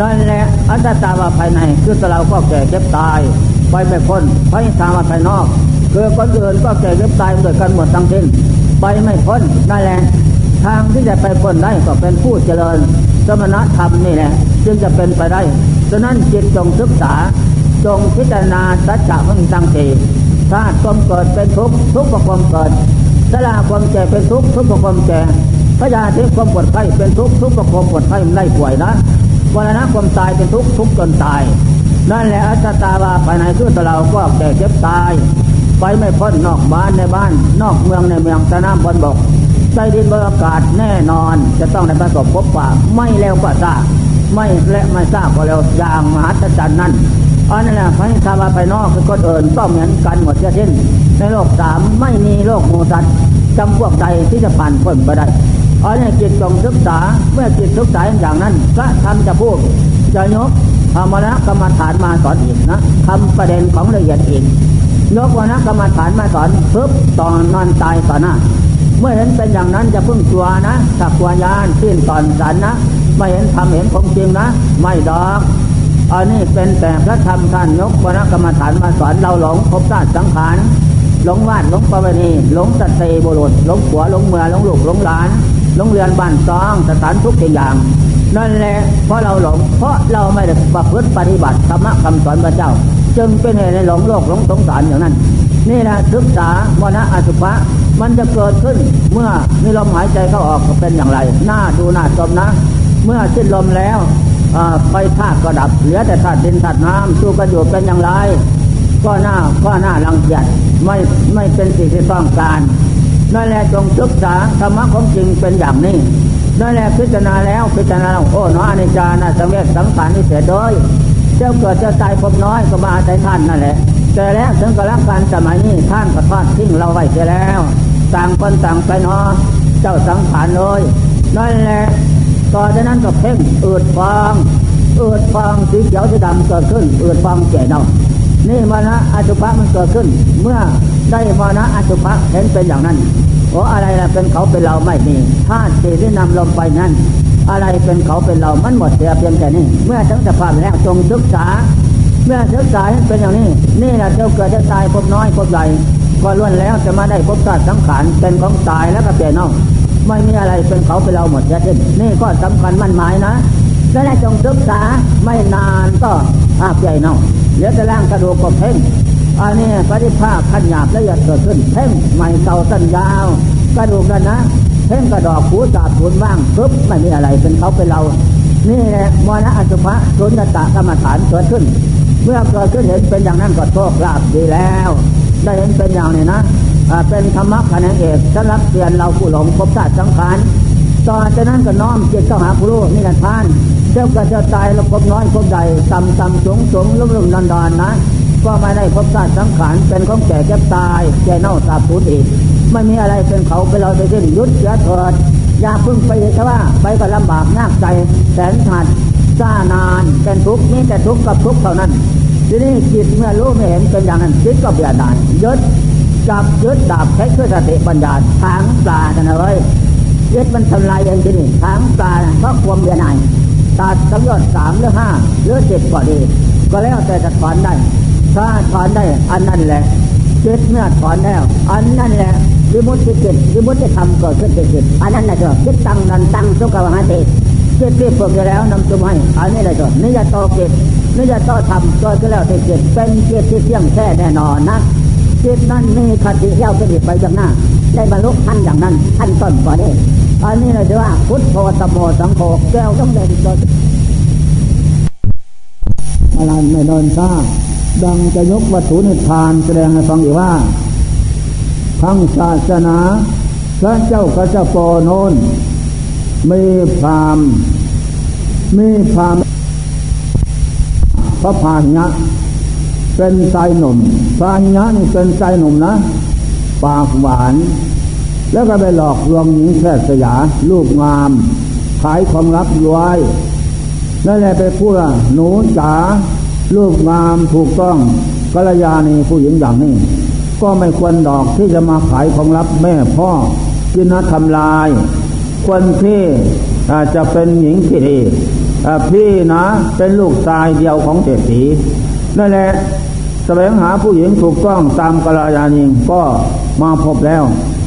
นั่นแหละอัตตาว่าภายในคือตัวเราก็แก่เจ็บตายไปไม่พ้นไปตามว่าภายนอกคือคนอื่นก็แก่เจ็บตายด้วยกันหมดทั้งสิ้นไปไม่พ้นนั่นแหละทางที่จะไปพ้นได้ก็เป็นผู้เจริญสมณธรรมนี่แหละจึงจะเป็นไปได้ฉะนั้นจิตจงศึกษาจงพิจารณาสัจจะมันตังเตธาตุความเกิดเป็นทุกข์ทุกข์เพราะความเกิดชราความแก่เป็นทุกข์ทุกข์เพราะความแก่พยาธิความปวดไข้เป็นทุกข์ทุกข์เพราะความปวดไข้ไม่ได้ป่วยนะมรณะความตายเป็นทุกข์ทุกข์จนตายนั่นแหละอัตตาว่าภายในคือตัวเราก็แก่เจ็บตายไปไม่พ้นนอกบ้านในบ้านนอกเมืองในเมืองสนามบนบก ใต้ดินบนอากาศแน่นอนจะต้องได้ประสบพบปะไม่แล้วก็ซาไม่และไม่ซาก็แล้วอย่างมหัศจรรย์นั้นอันนั้นแหละพระนิทานว่าภายนอกคือคนอื่นก็เหมือนกันหมดเช่นนั้นในโลกสามไม่มีโลกหมู่สัตว์จำพวกใดที่จะผ่านพ้นไปได้อันนี้จิตจงศึกษาเมื่อจิตศึกษาอย่างนั้นพระธรรมจะพูดจะยกธรรมะกรรมฐานมาสอนอีกนะทำประเด็นของละเอียดอีกยกวรรณกรรมฐานมาสอนปุ๊บตอนนอนตายต่อหน้าเมื่อเห็นเป็นอย่างนั้นจะพึ่งตัวนะสักวายานขึ้นตอนสันนะไม่เห็นทำเห็นของจริงนะไม่ดอกอันนี้เป็นแต่พระธรรมท่านยกวรรณกรรมฐานมาสอนเราหลงภพชาติสังขารหลงวาดหลงประเวณีหลงสัตติบุรุษหลงผัวหลงเมียหลงลูกหลงหลานหลงเรือนบ้านซองสถานทุกอย่างนั่นแหละเพราะเราหลงเพราะเราไม่ได้ประพฤติปฏิบัติธรรมะคำสอนพระเจ้าจึงเป็นเหตุในหลงโลกหลงสงสารอย่างนั้นนี่นะศึกษามรณะอสุภะมันจะเกิดขึ้นเมื่อมีลมหายใจเข้าออกเป็นอย่างไรหน้าดูหน้าชมนะเมื่อสิ้นลมแล้วไฟธาตุก็ดับเหลือแต่ธาตุดินธาตุน้ำสู้กันอยู่เป็นอย่างไรก็หน้ารังเกียจไม่เป็นสิ่งที่ต้องการนั่นแหละจงศึกษาธรรมะของจริงเป็นอย่างนี้นั่นแหละพิจารณาโอ้หนออนิจจานะสังเวชสังขารนิเสธโดยเจ้าเกิดเจ้าตายพบน้อยก็มาอาศัยท่านนั่นแหละแต่แล้วถึงกระการสมัยนี้ท่านก็ทอดทิ้งเราไว้เสียแล้วต่างคนต่างไปเนาะเจ้าสังขารเลยนั่นแหละต่อจากนั้นก็เพ่งอืดฟางสีเขียวสีดำเกิดขึ้นอืดฟางแก่เน่านี่มรณะอสุภะมันเกิดขึ้นเมื่อได้มรณะอสุภะเห็นเป็นอย่างนั้นโอ้อะไรล่ะเป็นเขาเป็นเราไม่มีธาตุที่นำลมไปนั้นอะไรเป็นเขาเป็นเรามันหมดเสียเพียงแต่นี้เมื่อทั้งสภาพแล้วจงศึกษาเมื่อศึกษาเป็นอย่างนี้นี่แหละเจ้าเกิดจะตายพบน้อยพบใหญ่ก็ล้วนแล้วจะมาได้พบธาตุสังขารเป็นของตายแล้วก็เปลี่ยนน้องไม่มีอะไรเป็นเขาเป็นเราหมดเสียทีนี่ก็สำคัญมั่นหมายนะแล้วจงศึกษาไม่นานก็เปลี่ยนน้องเหลือแต่ร่างกระดูกก็เพ่งอันนี้ปฏิภาคขั้นหยาบละเอียดเกิดขึ้นเพ่งใหม่เตาสั้นยาวกระดูกนั้นนะเพ่งกระดอกหูจับผุนบ้างปุ๊บไม่มีอะไรเป็นเขาเป็นเรานี่แหละมรณะอสุภะสุญญตากรรมฐานเกิดขึ้นเมื่อเกิดขึ้นเห็นเป็นอย่างนั้นก็โชคลาภดีแล้วได้เห็นเป็นอย่างนี้นะเป็นธรรมะคะแนนเอกสำหรับเตือนเราผู้หลงภพชาติสังขารต่อจากนั้นก็น้อมจิตเข้าหาผู้รู้นี่แหละท่านเจ้าก็จะตายแล้วพบน้อยพบใหญ่ต่ำสูงลุ่มดอนๆนะก็ไม่ได้พบธาตุสังขารเป็นของแก่เจ็บตายแก่เน่าสาบสูญอีกไม่มีอะไรเป็นเขาเป็นเราจะสิ้นยุติเถิดอย่าพึ่งไปเพราะว่าไปก็ลำบากยากใจแสนหัดซ่านานเป็นทุกข์นี่แต่ทุกข์กับทุกข์เท่านั้นทีนี้จิตเมื่อรู้ไม่เห็นเป็นอย่างนั้นจิตก็เบียดดานยึดจับยึดดาบใช้สติปัญญาทางตาท่านเอ้ยยึดมันทำลายเองทีนี้ทางตาเพราะความเบียดดานตัดสังโยชน์3หรือ5หรือ7ก็ดีก็แล้วแต่จะถอนได้ถ้าถอนได้อันนั่นแหละจิตเมื่อถอนแล้วอันนั่นแหละวิมุตติจิตวิมุตติธรรมเกิดขึ้นจิตอันนั้นแหละจ้ะจิตตั้งนันตั้งสุขวหาติจิตที่ฝึกอยู่แล้วนำจุ่มให้อันนี้แหละจ้ะนิยโตจิตนิยโตธรรมเกิดขึ้นแล้วจิตเป็นจิตที่เที่ยงแท้แน่นอนนะจิตนั้นมีคติเที่ยวไปจังหน้าได้บรรลุขั้นอย่างนั้นขั้นต้นก่อนนี้อันนี้แหละจ้ะว่าพุทโธธัมโมสังโฆแก้วต้องเด่นตัวอะไรไม่โดนซ่าดังจะยกวัตถุนิพพานแสดงให้ฟังอีกว่าทั้งศาสนาพระเจ้ากัจจปโนนมีพราหมณ์พระพาหิยะเป็นชายหนุ่มพาหิยะนี่เป็นชายหนุ่มนะปากหวานแล้วก็ไปหลอกลวงหญิงแพทย์สยาลูกงามขายความลับไว้นั่นแหละไปพูดว่าหนูจ๋ารูปงามถูกต้องกัลยาณีผู้หญิงอย่างนี้ก็ไม่ควรดอกที่จะมาขายของลับแม่พ่อกินทำลายคนที่จะเป็นหญิงที่ดีพี่นะเป็นลูกชายเดียวของเศรษฐีนั่นแหละแสวงหาผู้หญิงถูกต้องตามกัลยาณีก็มาพบแล้ว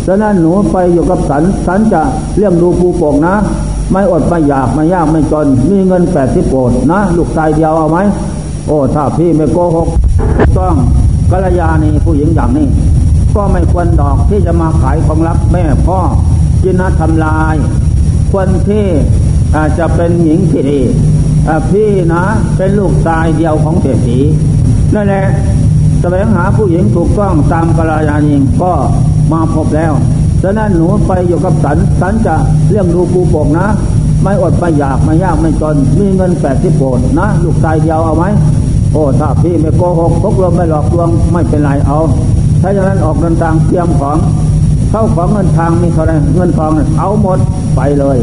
ฉะนั้นหนูไปอยู่กับสันจะเลี้ยงดูปูโป่งนะไม่อดไม่อยากไม่ยากไม่จนมีเงิน80โปรดนะลูกชายเดียวเอาไหมโอ้ถ้าพี่ไม่โกหกต้องกัลยาณีผู้หญิงอย่างนี้ก็ไม่ควรดอกที่จะมาขายของลับแม่พ่อกินทำลายคนที่จะเป็นหญิงที่ดีพี่นะเป็นลูกชายเดียวของเศรษฐีนั่นแหละแสวงหาผู้หญิงถูกต้องตามกัลยาณีก็มาพบแล้วฉ ฉะนั้นหนูไปอยู่กับสันสันจะเลี้ยงดูกูปกนะไม่อดไม่อยากไม่ยากไม่จนมีเงิน80 โกดนะลูกชายเดียวเอาไหมโอ้ถ้าพี่ไม่โกหกพกลมไม่หลอกลวงไม่เป็นไรเอาถ้าอย่างนั้นออกเดินทางเตรียมของเข้าของเงินทางมีเท่าไรเงินทองเอาหมดไปเลย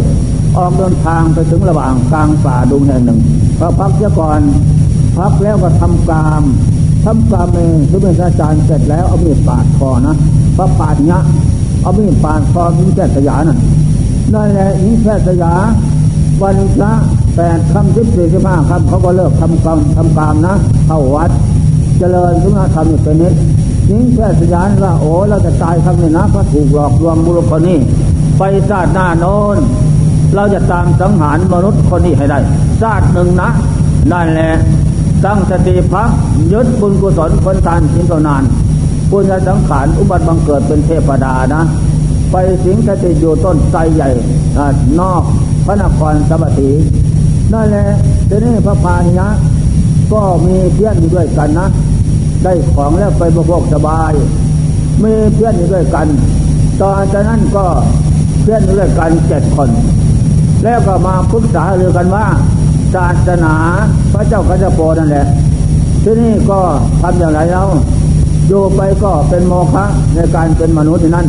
ออกเดินทางไปถึงระหว่างกลางป่าดงแห่งหนึ่งพอพักเสียก่อนพักแล้วก็ทำกรรมเองทุกเมื่ออาจารย์เสร็จแล้วเอามีดปาดคอนะพอปาดเนี้ยเอามีดปาดคอหญิงแพทย์สยาน่ะนั่นแหละหญิงแพทย์สยาวันละ8 ค่ำ 14 15 ค่ำเขาก็เลิกทำกรรมนะเข้าวัดเจริญสุนทรธรรมเป็นนิดหญิงแพทย์สยาว่าโอ้เราจะตายครั้งนี้นะเพราะถูกหลอกลวงบุรุษคนนี้ไปชาติหน้าโน้นเราจะตามสังหารมนุษย์คนนี้ให้ได้ชาติหนึ่งนะนั่นแหละตั้งสติพักยึดบุญกุศลผลทานชิ้นต่อนานปุญญสังขารอุบัติบังเกิดเป็นเทพดานะไปสิงสถิตอยู่ต้นไทรใหญ่นอกพระนครสัมปตินั่นแหละทีนี้พระพาหิยะก็มีเพื่อนอยู่ด้วยกันนะได้ของแล้วไปบวกสบายมีเพื่อนอยู่ด้วยกันตอนนั้นก็เพื่อนอยู่ด้วยกัน7 คนแล้วก็มาปรึกษาเรื่องกันว่าศาสนาพระเจ้ากัจจโปนั่นแหละที่นี่ก็ทำอย่างไรแล้วอยู่ไปก็เป็นโมฆะในการเป็นมนุษย์นั่น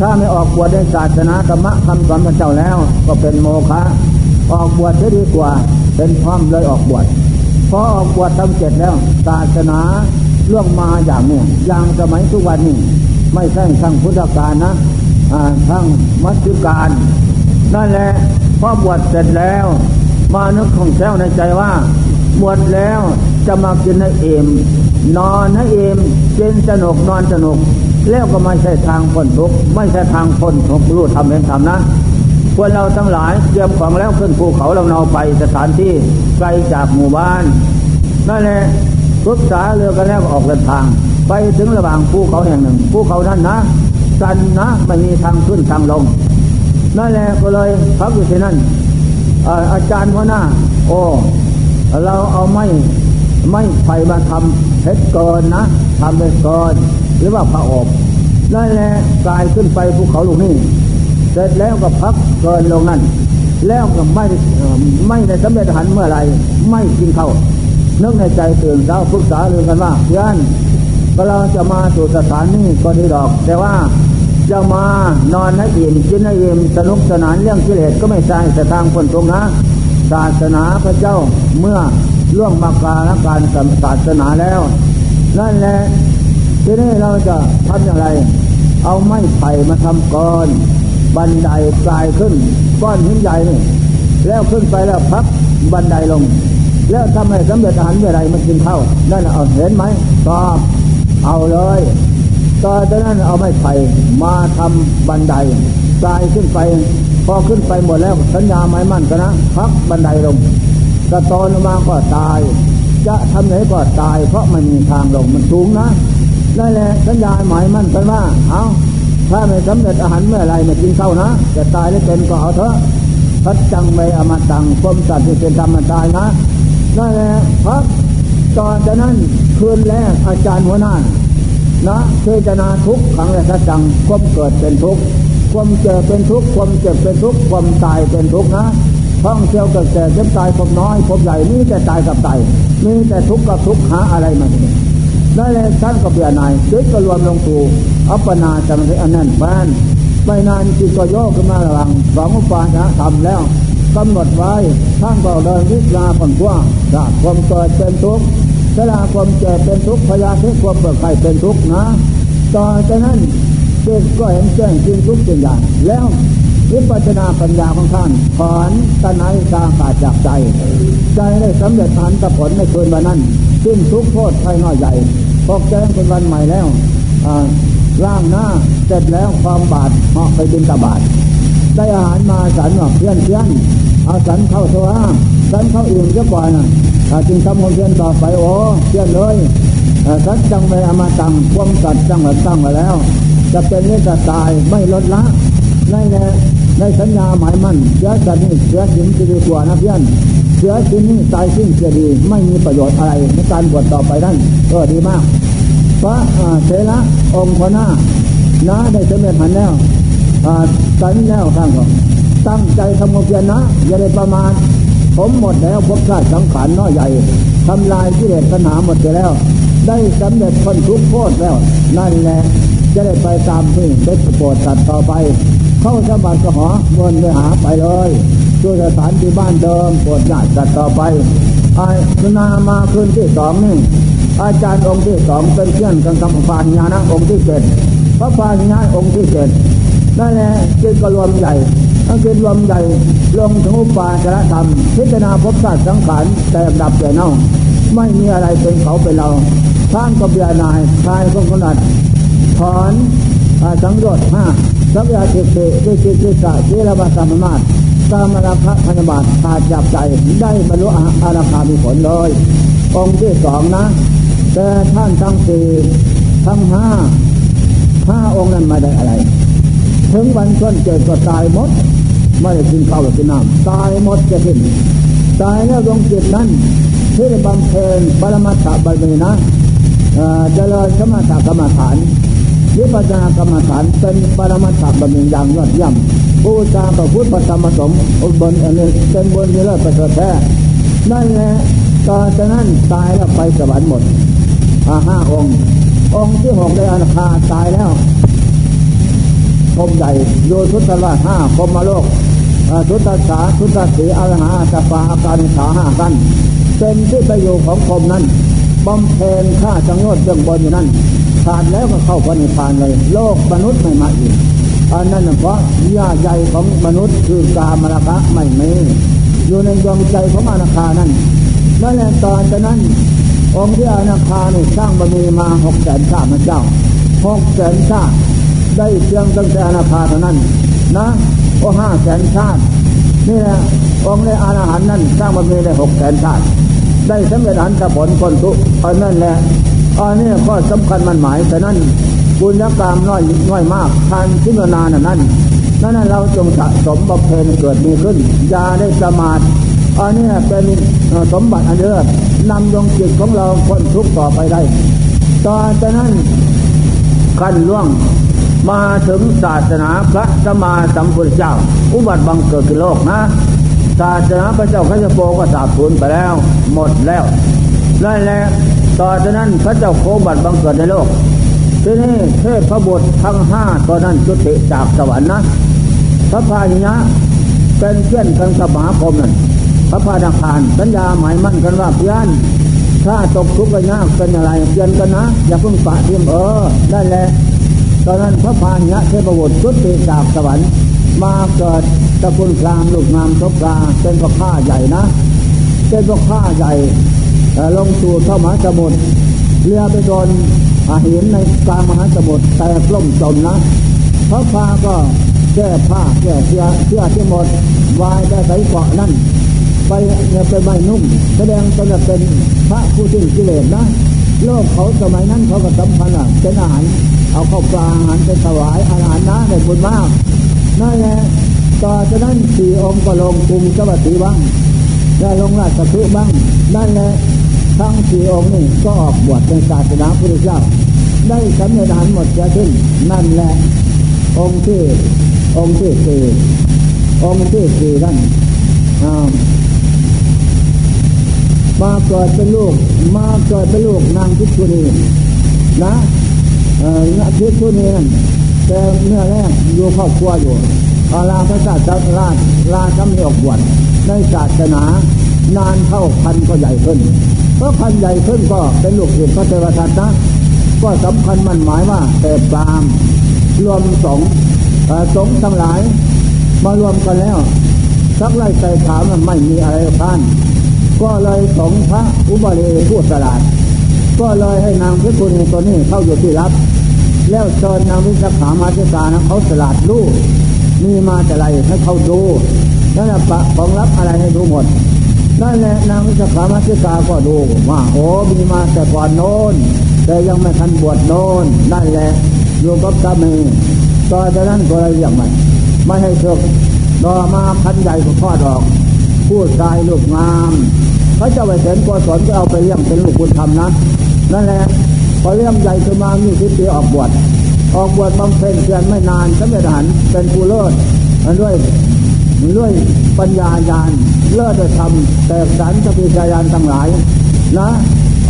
ถ้าไม่ออกบวชในศาสนาธรรมะคำสอนพระเจ้าแล้วก็เป็นโมฆะออกบวชจะดีกว่าเป็นพร้อมเลยออกบวชพอออกบวชทำเสร็จแล้วศาสนาล่วงมาอย่างนี้อย่างสมัยทุกวันนี้ไม่ใช่ทั้งพุทธกาลนะทั้งมัชฌิมกาลนั่นแหละพอบวชเสร็จแล้วมานึกของแซวในใจว่าบวชแล้วจะมากินให้เอิ่มนอนให้เอิ่มกินสนุกนอนสนุกแล้วก็ไม่ใช่ทางพ้นทุกข์ไม่ใช่ทางพ้นทุกข์รู้ทำเห็นทำนะพวกเราทั้งหลายเตรียมของแล้วขึ้นภูเขาลำเนาไปสถานที่ไกลจากหมู่บ้านนั่นแหละศึกษาเรือกันแล้วออกเดินทางไปถึงระหว่างภูเขาแห่งหนึ่งภูเขานั้นนะชันนะไม่มีทางขึ้นทางลงนั่นแหละก็เลยพักอยู่ที่นั่นอาจารย์หัวหน้าโอ้เราเอาไม่ไฟมาทำเพชรเกินนะทำเพชรเกินหรือว่าผ้าอบนั่นแหละกลายขึ้นไปภูเขาลูกนี้เสร็จแล้วก็พักเกินลงนั่นแล้วก็ไม่ได้สำเร็จหันเมื่อไรไม่กินข้าวนึกในใจตื่นเช้าปรึกษาเรื่องกันว่าเพื่อนเราจะมาสู่สถานนี้ก็ดีดอกแต่ว่าจะมานอนให้อิ่มกินให้อิ่มสนุกสนานเรื่องกิเลสก็ไม่ใช่แต่ทางคนตรงนะศาสนาพระเจ้าเมื่อล่วงมากาลการศาสนาแล้วนั่นแหละทีนี้เราจะทำอย่างไรเอาไม้ไผ่มาทำก้อนบันไดกลายขึ้นก้อนหินใหญ่นี่แล้วขึ้นไปแล้วพับบันไดลงแล้วทำให้สำเร็จอาหารเมื่อไรมันกินเข้านั่นเอาเห็นไหมตอบเอาเลยตอนนั้นเอาไม้ไผ่มาทำบันไดกลายขึ้นไปพอขึ้นไปหมดแล้วสัญญาหมายมั่นกันนะพักบันไดลงกระตอนมาก็ตายจะทำไหนก็ตายเพราะมันมีทางลงมันสูงนะได้แหละสัญญาหมายมั่นกันว่าเอาถ้าไม่สำเร็จอาหารเมื่อไรไม่กินเท่านะจะตายหรือเป็นก็เอาเถอะพัดจังไปอมตังความสัตย์ที่เป็นธรรมตายนะได้แหละพักตอนนั้นคืนแรกอาจารย์หัวหน้านะเจตนาทุกขังและสัจจังความเกิดเป็นทุกข์ความเจอเป็นทุกข์ความเจ็บเป็นทุกข์ความตายเป็นทุกข์นะท่องเที่ยวกับแต่เจ็บตายพบน้อยพบใหญ่นี่แต่ตายกับตายนี่แต่ทุกข์กับทุกข์หาอะไรมาได้แล้วท่านก็เบื่อหน่ายจิตก็รวมลงสู่อัปปนาจำเลยอันนั้นบ้านไม่นานจิตก็โยกขึ้นมาระหว่างสองอุปาทานทำแล้วกำหนดไว้ท่านก็เดินวิชาผลกว้างจากความเกิดเป็นทุกข์เวลาความเจ็บเป็นทุกข์พยาธิความเบิกไข่เป็นทุกข์นะต่อจากนั้นเด็กก็เห็นแจ้งจริงทุกสิ่งอย่างแล้ววิปัสสนาปัญญาของท่านถอนตะไนตาขาดจากใจใจได้สำเร็จฐานตะผลในคืนวันนั้นซึ่งทุกโทษภัยน้อยใหญ่พบแจ้งเป็นวันใหม่แล้วล่างหน้าเสร็จแล้วความบาดเหาะไปบิณฑบาตได้อาหารมาสันเพื่อนเอาสันเข้าสวะสันเข้าอิ่มเยอะกว่าน่ะจึงทำความเพียรต่อไปโอ้เพียรเลยสัจจังไปอมตังความสัจจังตั้งไว้แล้วจะเป็นนิสัยตายไม่ลดละนั่นแหละในสัญญาหมายมั่นเชื้อสัตว์นี่เชื้อสิ่งที่ดีกว่านะเพียรเชื้อสิ่งนี้ตายสิ่งจะดีไม่มีประโยชน์อะไรในการบวชต่อไปนั่นก็ดีมากพระเสละองค์พระนาได้สำเร็จหันแล้ว ผ่านใจแล้วท่านก็ตั้งใจทำความเพียรนะอย่าได้ประมาทผมหมดแล้วภพชาติสังขารน้อยใหญ่ทำลายกิเลสตัณหาหมดไปแล้วได้สำเร็จพ้นทุกข์โทษแล้วนั่นแหละจะได้ไปตามที่ได้โปรดสัตว์ต่อไปเข้าสมบัติก็หอเงินไปหาไปเลยช่วยสถานที่บ้านเดิมโปรดญาติสัตว์ต่อไปไอ้นามาคืนที่สองนี่อาจารย์องค์ที่สองเป็นเพื่อนกันกับพระปัญญานะองค์ที่เจ็ดพระปัญญาองค์ที่เจ็ดนั่นแหละจึงก็รวมใหญ่ทั้งคืนรวมใหญ่ลงถึงอุปาจารธรรมพิจารณาภพชาติสังขารแต่ดับแต่เน่าไม่มีอะไรเป็นเขาเป็นเราท่านก็เบียนายทายก็ขนาดถอนสังโยชน์ห้าสังยาเสพติดด้วยจิตวิสัยเจริญบารมีมาตรตามราคะพยาบาทขาดจับใจได้บรรลุอรหัตมีผลเลยองค์ที่สองนะแต่ท่านทั้งสี่ทั้งห้าองค์นั้นไม่ได้อะไรถึงวันส่วนเกิดก็ตายหมดไม่ได้กินข้าวหรือกินน้ำตายหมดจะสิ้นตายแล้วดวงจิตนั้นที่ได้บำเพ็ญปรมัตถบารมีนะเจริญสมถกรรมฐานวิปัสสนากรรมฐานเป็นปรมัตถบารมีอย่างยอดเยี่ยมบูชาพระพุทธธรรมสมอุบลอันนี้เป็นบุญที่เลิศประเสริฐแท้นั่นแหละตอนนั้นตายแล้วไปสวรรค์หมดห้าองค์องค์ที่หกได้อนาคาตายแล้วพรหมใหญ่โยสุทธราชห้าพรหมโลกสุทธสาสุทธสีอรหาตปาอาการสาห้ากันเป็นที่ประโยชน์ของพรหมนั้นบำเพ็ญฆ่าสังโยชน์เบื้องบนอยู่นั้นผ่านแล้วก็เข้าพระนิพพานเลยโลกมนุษย์ไม่มาอีกอันนั้นเพราะญาใหญ่ของมนุษย์คือกามราคะไม่มีอยู่ในดวงใจของอนาคานั้นนั่นแหละตอนนั้นองค์ที่อนาคานี่สร้างบารมีมา 600,000 ชาตินะเจ้า 600,000 ชาติได้เพียงตั้งแต่อนาคาเท่านั้นนะโอ้ 500,000 ชาตินี่แหละองค์ในอรหันต์นั้นสร้างบารมีได้ 600,000 ชาติได้สำเร็จอรหันตผลพ้นทุกข์อันนั้นแหละอันนี้ข้อสำคัญมันหมายแต่นั้นบุญและกรรมน้อยมากทานที่นานนั้นเราจงสะสมบำเพ็ญเกิดมีขึ้นอย่าได้ประมาทอันนี้เป็นสมบัติอันเลิศนำดวงจิตของเราพ้นทุกข์ต่อไปได้ต่อจากนั้นขั้นล่วงมาถึงศาสนาพระสัมมาสัมพุทธเจ้าอุบัติบังเกิดขึ้นโลกนะศาสนาพระเจ้าคัจฉโปก็สาบสูญไปแล้วหมดแล้วนั่นแหละต่อจากนั้นพระเจ้าโคบัติบังเกิดในโลกที่นี่เทพบุตรทั้งห้าตอนนั้นจุติจากสวรรค์นะพระพาหิยะเป็นเพื่อนกันกับมหาพรหมนั่นพระพาดาคารสัญญาหมายมั่นกันว่าเพื่อนถ้าตกทุกข์กันยากเป็นอะไรเตือนกันนะอย่าเพิ่งปะเทียมได้แหละตอนนั้นพระพาหิยะเทพบุตรจุติจากสวรรค์มาเกิดตระกูลพราหมณ์ลูกนามทบราเป็นพวกข้าใหญ่นะเป็นพวกข้าใหญ่ลงสู่ท้องมหาสมุทรเรือไปโดนหินในกลางมหาสมุทรแตกล่มจมนะพระพาก็แก้ผ้าแก้เสื้อที่หมดวายได้ใส่เกาะนั่นไปเนี่ยเป็นใบนุ่มแสดงตนเป็นพระผู้สิ้นกิเลสนะโลกเขาสมัยนั้นเขาก็สำคัญอ่ะเป็นอาหารเอาข้าวปลาอาหารไปถวายอาหารนะในบุญมากนั่นแหละต่อจากนั้นสี่องค์ก็ลงกรุงสวัสดีบ้างได้ลงราชบุรีบ้างนั่นแหละทั้งสี่องค์นี่ก็ออกบวชในศาสนาพุทธเจ้าได้สำเร็จอาหารหมดเสียสิ้นนั่นแหละองค์ที่สี่นั่นมาเกิดเป็นลูกนางทิพย์นีนะนางทิพย์นีนั่นแต่เมื่อแรกอยู่ครอบครัวอยู่อาลาพระศาสดาลาจำเนียกบวชในศาสนานานเท่าพันก็ใหญ่ขึ้นเพราะพันใหญ่ขึ้นก็เป็นลูกศิษย์พระเทวทัตนะก็สำคัญมันหมายว่าแต่ปรามรวมสงฆ์ทั้งหลายมารวมกันแล้วสักไล่ใส่ถามมันไม่มีอะไรท่านก็เลยสงพระอุบาลีผู้สลาดก็เลยให้นางพิกุณีตัวนี้เข้าอยู่ที่รับแล้วเชิญนางวิสาขามาที่ศาลเขาสลาดรู้มีมาแต่ไรให้เขาดูนั่นแหละปะของรับอะไรให้ดูหมดนั่นแหละนางวิสาขามาที่ศาลก็ดูว่าโอ้มีมาแต่ก่อนโน้นแต่ยังไม่ทันบวชโน้นนั่นแหละอยู่กับสามีตอนนั้นก็เลยอย่างมันไม่ให้ศึกต่อมาพันใหญ่ก็ทอดออกผู้ชายลูกงามพระเจ้าไปเห็นกศลก็เอาไปเลี้ยงเป็นลูกบุญธรรมนะนั่นแหละพอเลี้ยงใหญ่ขึ้นมามีสิทธิ์ออกบวช ออกบวชบำเพ็ญเพียรไม่นานสำเร็จอรหันต์เป็นผู้เลิศด้วยปัญญาญาณเลิศธรรมแตกสันสติญาณทั้งหลายนะ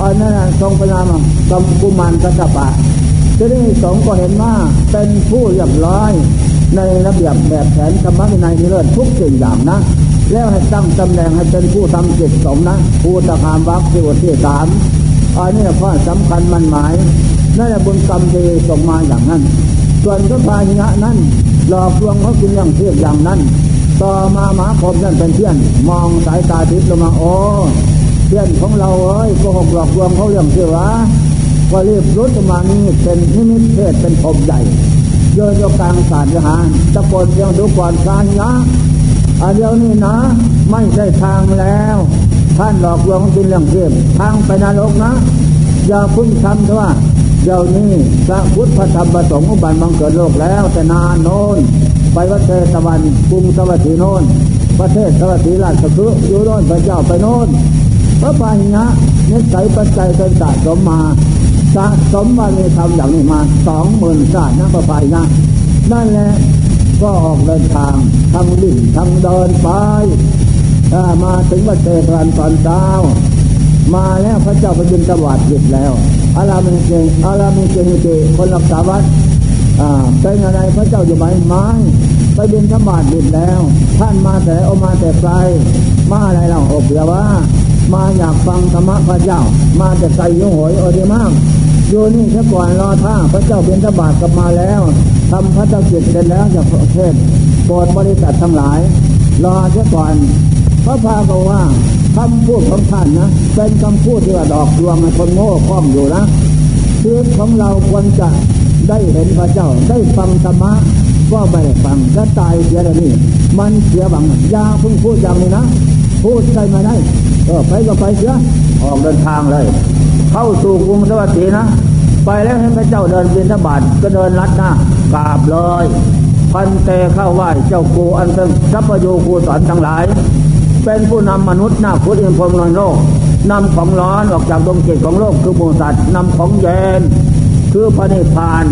อันนั้นทรงพระนามกัมกุมารกัสสปะที่นี้สงฆ์ก็เห็นว่าเป็นผู้เรียบร้อยในระเบียบแบบแผนธรรมวินัยเลิศทุกสิ่งอย่างนะแล้วให้ตั้งตำแหน่งให้เป็นผู้ทำจิตสมนะผู้ตะคามวักที่บทที่สามอันนี้ข้อสำคัญมันหมายนั่นแหละบุญกรรมดีส่งมาอย่างนั้นส่วนพระพาหิยะนั้นหลอกลวงเขากินอย่างเที่ยงอย่างนั้นต่อมาหมาคมนั่นเป็นเที่ยงมองสายตาทิพย์ลงมาโอ้เที่ยงของเราเอ้ยโกหกหลอกลวงเขาอย่างเที่ยงวะก็รีบรุดมานี่เป็นนิมิตเพศเป็นผมใหญ่เดินโยกกลางศาลหาตะโกนเสียงดุกรพาหิยะอันเดียวนี่นะไม่ใช่ทางแล้วท่านหลอกลวงกินอย่างเที่ยงทางไปนรกนะอย่าพึ่งทำเถอะเดี๋ยวนี้พระพุทธพระธรรมพระสงฆ์อุบัติบังเกิดโลกแล้วแต่นานโน้นไปวัดเทศวันกรุงสวัสดีโน้นประเทศสวัสดีราชคฤห์อยู่โน้นพระเจ้าไปโน้นพระพาหิยะนิสัยปัจจัยเป็นสะสมมาสะสมมาในธรรมอย่างนี้มา 20,000 ชาตินะพระพาหิยะนั่นแหละก็ออกเดินทางทั้งวิ่งทั้งเดินไปถ้ามาถึงวัดเทศวันตอนเช้ามาแล้วพระเจ้าประยุนตวัดหยุดแล้วอารามิเกคนรักษาวัดเป็นอะไรพระเจ้าอยู่ไหมไม่ประยุนตวัดหยุดแล้วท่านมาแต่เอามาแต่ไกลมาอะไรเราอบเดียวว่ามาอยากฟังธรรมะพระเจ้ามาแต่ไกลโยงหอยอดีมากโยนี่ซะก่อนรอท่าพระเจ้าเป็นตวัดกลับมาแล้วทำพระเจ้าเสร็จแล้วจะเทศโปรดบริษัททั้งหลายรอซะก่อนพระพาบอกว่าคำพูดของท่านนะเป็นคำพูดที่ว่าดอกดวงให้คนโง่คล่อมอยู่นะชีวิตของเราควรจะได้เห็นพระเจ้าได้ฟังธรรมะก็ไม่ได้ฟังจะตายเสียแล้วนี่มันเสียบังยาพึ่งพูดอย่างนี้นะพูดใช่ไม่ได้ไปก็ไปเสียออกเดินทางเลยเข้าสู่กรุงสวัสดีนะไปแล้วให้พระเจ้าเดินบิณฑบาตก็เดินลัดหน้ากราบเลยพันเตเข้าไหว้เจ้ากูอันเป็นทรัพโยกูสอนทั้งหลายเป็นผู้นำมนุษย์หน้าพุทธอินพรหมโลกนำของร้อนออกจากดวงจิตของโลกคือมูสัตว์นำของเย็นคือพระนิพพาน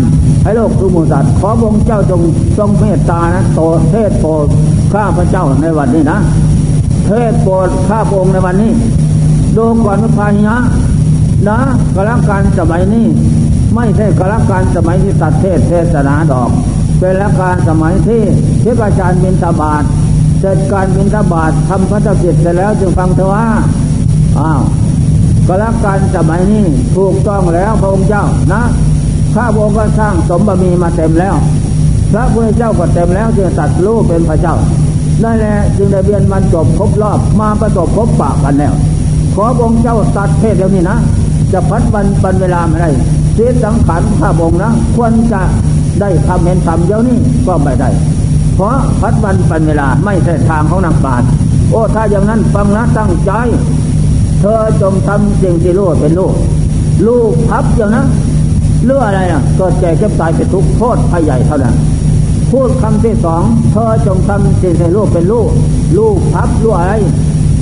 ให้โลกคือมูสัตว์ขอพระองค์เจ้าจงเมตตานะโตเทศโปรดข้าพระเจ้าในวันนี้นะเทศโปรดข้าพระองค์ในวันนี้ดูก่อนพระพาหิยะนะกาลการสมัยนี้ไม่ใช่กาลการสมัยที่สัตว์เทศนาดอกเป็นกาลการสมัยที่เทพอาจารย์บิณฑบาตเสร็จการบิณฑบาตทำพระเจ้าเสร็จแล้วจึงฟังเถอะว่าอ้าวกระการสมัยนี้ถูกต้องแล้วพระองค์เจ้านะข้าพระองค์ก็สร้างสมบารมีมาเต็มแล้วพระพุทธเจ้าก็เต็มแล้วจึงตัดรูปเป็นพระเจ้านั่นแหละจึงได้เวียนมันจบครบรอบมาประสบพบปะกันแล้วขอพระองค์เจ้าตัดเทศเดี๋ยวนี้นะจะพัดวันเวลาไม่ได้ชีวิตสังขารข้าพระองค์นะควรจะได้ทำเห็นทำเดี๋ยวนี้ก็ไม่ได้เพราะพัดวันเป็นเวลาไม่ใช่ทางของนักปราชญ์โอ้ถ้าอย่างนั้นฟังนะตั้งใจเธอจงทำสิ่งที่รู้เป็นรู้รู้พับเดียวนะเรื่องอะไรนะเกิดแก่เจ็บตายเป็นทุกข์โทษภัยใหญ่เท่านั้นพูดคำที่สองเธอจงทำสิ่งที่รู้เป็นรู้รู้พับรู้อะไร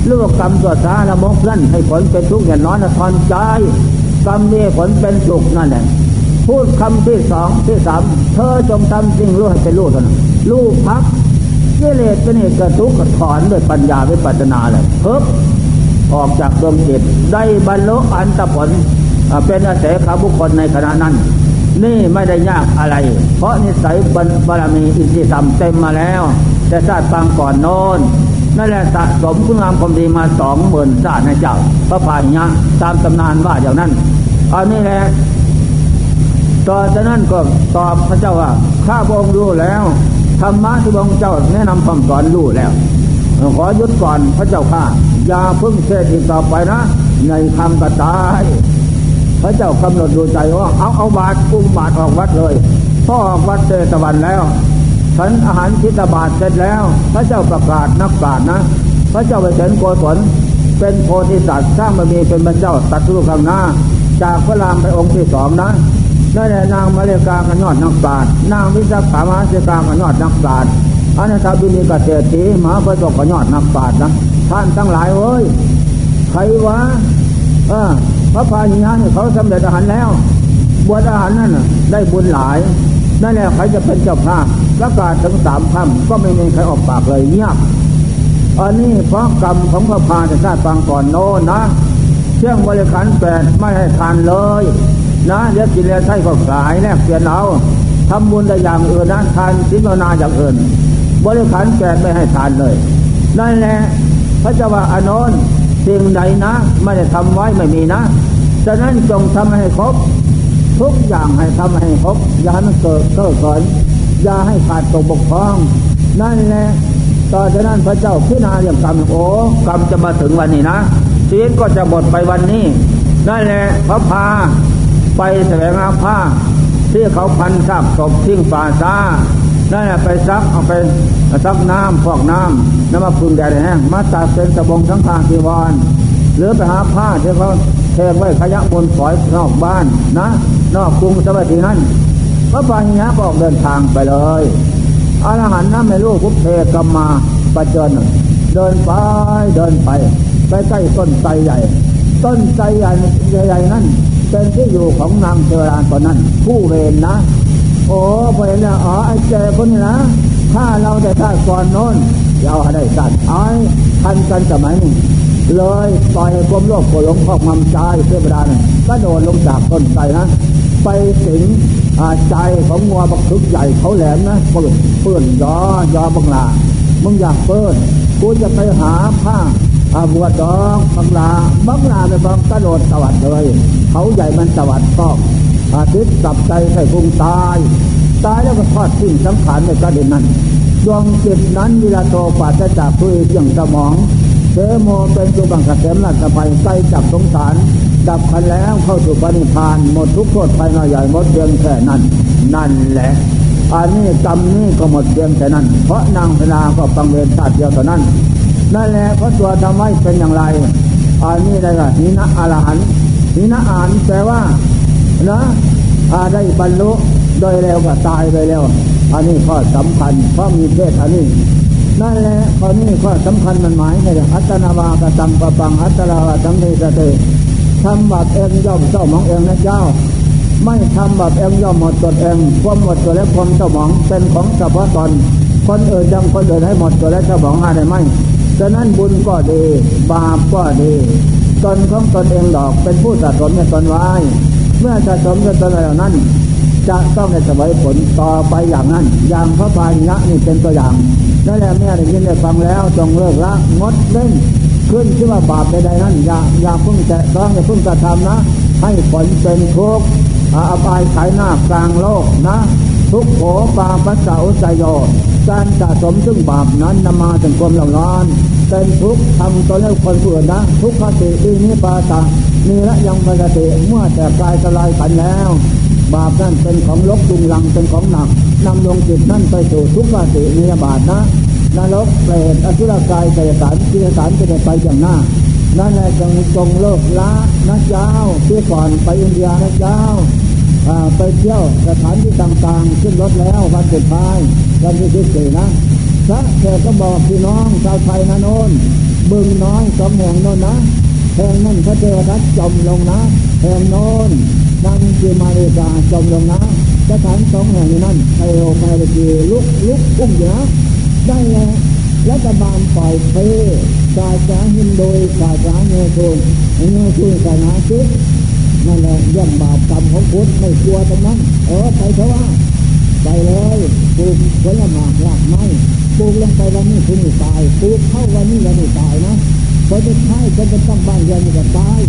รู้กรรมตัวสาละมกนั่นให้ผลเป็นทุกข์อย่างน้อยนะทอนใจกรรมนี้ผลเป็นสุขนั่นแหละพูดคำที่สองที่สามเธอจงทำสิ่งรู้ให้เป็นรู้เท่านั้นรูปพักกิเลสเป็นเหตุกระทุกข์ถอนด้วยปัญญาวิปัสสนาเลยเพิบออกจากดวงจิตได้บรรลุอันตผลเป็นอาเสขบุคคลในขณะนั้นนี่ไม่ได้ยากอะไรเพราะนิสัยบารมีอินทรีย์ธรรมเต็มมาแล้วแต่ชาติปางก่อนโน้นนั่นแหละสะสมคุณงามความดีมา 20,000 ชาตินะเจ้าพระพาหิยะตามตำนานว่าอย่างนั้นอันนี้แหละตอนนั้นก็ตอบพระเจ้าว่าข้าพระองค์รู้แล้วธรรมะที่พระองค์เจ้าแนะนำคำสอนรู้แล้วขอยุดก่อนพระเจ้าข้าอย่าพึ่งเทศอีกต่อไปนะในคำกระตายพระเจ้ากำหนดดูใจว่าเอาบาตรอุ้มบาตรออกวัดเลยพ่อออกวัดเทศวันแล้วฉันอาหารทิฏบาตรเสร็จแล้วพระเจ้าประกาศนักปราชญ์นะพระเจ้าไปเห็นโกศลเป็นโพธิสัตว์สร้างบารมีเป็นพระเจ้าตัดสู้ข้างหน้าจากพระรามไปองค์ที่สองนะได้แหละนางมาเลกาขนอดนักปราชญ์นางวิสาขามาเสกาขนอดนักปราชญ์อนันทบุญเกษตรตีมหาประสบขนอดนักปราชญ์นะท่านทั้งหลายเอ้ยใครวะพระพาหิยะนี่เขาสำเร็จอรหันต์แล้วบวชอรหันต์นั่นได้บุญหลาย นั่นแหละใครจะเป็นเจ้าภาพประกาศถึงสามค่ำก็ไม่มีใครออกปากเลยยากอันนี้เพราะกรรมของพระพาจะทราบฟังก่อนโน้นนะเชื่องบริขารแปดไม่ให้ทานเลยนะเดี๋ยวกินแล้วใช่ก็สายแลกเปลี่ยนเอาทำบุญแต่อย่างอื่นนะทานศีลภาวนาอย่างอื่นบริขารแปดไม่ให้ทานเลยนั่นแหละพระเจ้าว่าอานนท์สิ่งใดนะไม่ได้ทำไว้ไม่มีนะฉะนั้นจงทำให้ครบทุกอย่างให้ทำให้ครบอย่าให้มันเกิดเก้อเขินอย่าให้ขาดตกบกพร่องนั่นแหละต่อจากนั้นพระเจ้าพิจารณาอย่างกรรมโอ้กรรมจะมาถึงวันนี้นะชีวิตก็จะหมดไปวันนี้นั่นแหละพระพาไปแสวงหาผ้าที่เขาพันซากศพทิ้งป่าซ่านั่นแหละไปซักเอาไปซักน้ำพอกน้ำมาพึ่งแดดแห้งมาตัดเป็นสบงทั้งทางจีวรหรือไปหาผ้าที่เขาแทงไว้ขยะบนฝอยนอกบ้านนะนอกกรุงสวัสดีนั้นพระพาหิยะก็ออกเดินทางไปเลยอรหันต์นั้นไม่รู้ภพเทกรรมมาประเจิญเดินไปเดินไปใกล้ต้นไทรใหญ่ต้นไทรใหญ่ใหญ่นั้นเป็นที่อยู่ของนางเทวราชตอนนั้นผู้เวรนะโอ้เวรนะอ๋อไอ้เจ้าคนนี้นะถ้าเราได้ท่าก่อนโน้นอย่าเอาให้ได้สั่นไอ้ทันกันสมัยนี้เลยต่อยกลมโลกโกลงครอบงำใจเทวดาเนี่ยก็โดนลงจากต้นไทรนะไปถึงใจของงัวบักทึกใหญ่เขาแหลมนะเปื้อนยอบังลามึงอยากเปื้อนกูจะไปหาผ้าบัวดองบังลาในบางกระโดดสวัสดเลยเขาใหญ่มันสวัสดก็อาทิตย์สับใจใส่พุงตายแล้วก็ทอดทิ้งสังขารในกระดินนั้นดวงจิตนั้นวิลาโตปราศจากทุยเจียงสมองเสโมเป็นจุบังกระเสมราชภัยใส่จับสงสารดับขันแล้วเข้าสู่ปณิพานหมดทุกโทษภัยน้อยใหญ่หมดเพียงแค่นั้นนั่นแหละอันนี้กรรมนี้ก็หมดเพียงแค่นั้นเพราะนางพนาก็ปังเวรชาติเดียวเท่านั้นนั่นแหละเพราะตัวทำไว้เป็นอย่างไรอันนี้ได้ละนินะอรหันต์นินะอรหันต์แปลว่านะได้บรรลุโดยแล้วก็ตายโดยแล้วอันนี้ข้อสำคัญเพราะมีเพศอันนี้นั่นแหละข้อนี้ข้อสำคัญมันหมายในอัตตนาวากตัมปะปังอัตตลาวาตัมเนสเตทำบาปเองย่อมเจ้ามองเองนะเจ้าไม่ทำบาปเองย่อมหมดตัวเองความหมดตัวและความเจ้ามองเป็นของเฉพาะตนคนอื่นยังคนอื่นให้หมดตัวและเจ้ามองอะไรไม่ฉะนั้นบุญก็ดีบาปก็ดีตนของตนเองดอกเป็นผู้สะสมในตนไว้เมื่อสะสมในตนเหล่านั้นจะต้องได้เสวยผลต่อไปอย่างนั้นอย่างพระพาหิยะนี่เป็นตัวอย่างนั่นแหละแม่ได้ยินได้ฟังแล้วจงเลิกละงดเล่นขึ้นชื่อว่าบาปใดๆนั้นอย่าเพิ่งแตะต้องอย่าเพิ่งกระทำนะให้ผลเป็นทุกข์อาภัยขายหน้ากลางโลกนะทุกโผปาปัสสะอุจโยการสะสมซึ่งบาปนั้นนำมาถึงความเดือดร้อนเป็นทุกข์ทำตนและคนอื่นนะทุกขติอินิปาตามีละยังปกติเมื่อแต่กายสลายขันแล้วบาปนั่นเป็นของลบดุงลังเป็นของหนักนำดวงจิตนั่นไปสู่ทุกขตินิยบาทนะนรกเปรตอสุรกายเปรตสารกิเลสสารจะได้ไปอย่างหน้านั่นแหละจงเลิกละนะเจ้าที่ก่อนไปอินเดียนะเจ้าไปเที่ยวสถานที่ต่างๆขึ้นรถแล้ววันสุดท้ายวันที่14นะพระเถรก็บอกพี่น้องชาวไทยนะโน้นบึงน้อยสองแห่งโน้นนะแห่งนั้นพระเทวทัตจมลงนะแห่งโน้นนางคือมาริกาจมลงนะสถานสองแห่งนี้นั่นไทยโอไทยตะกี้ลุกอุ้มอยู่นะได้แล้วรัฐบาลปล่อยเพื่อศาสนาฮินดูศาสนาเนโธเนโธศาสนาคิดนั่นแหละย่ำบาปกรรมของพุทธไม่กลัวตรงนั้นไปเถอะว่าไปเลยปลูกผลหมากรากไม้ปลูกลงไปวันนี้คุณไม่ตายปลูกเข้าวันนี้วันนี้ตายนะเพราะจะใช่จะต้องบ้านเรือนจะตาย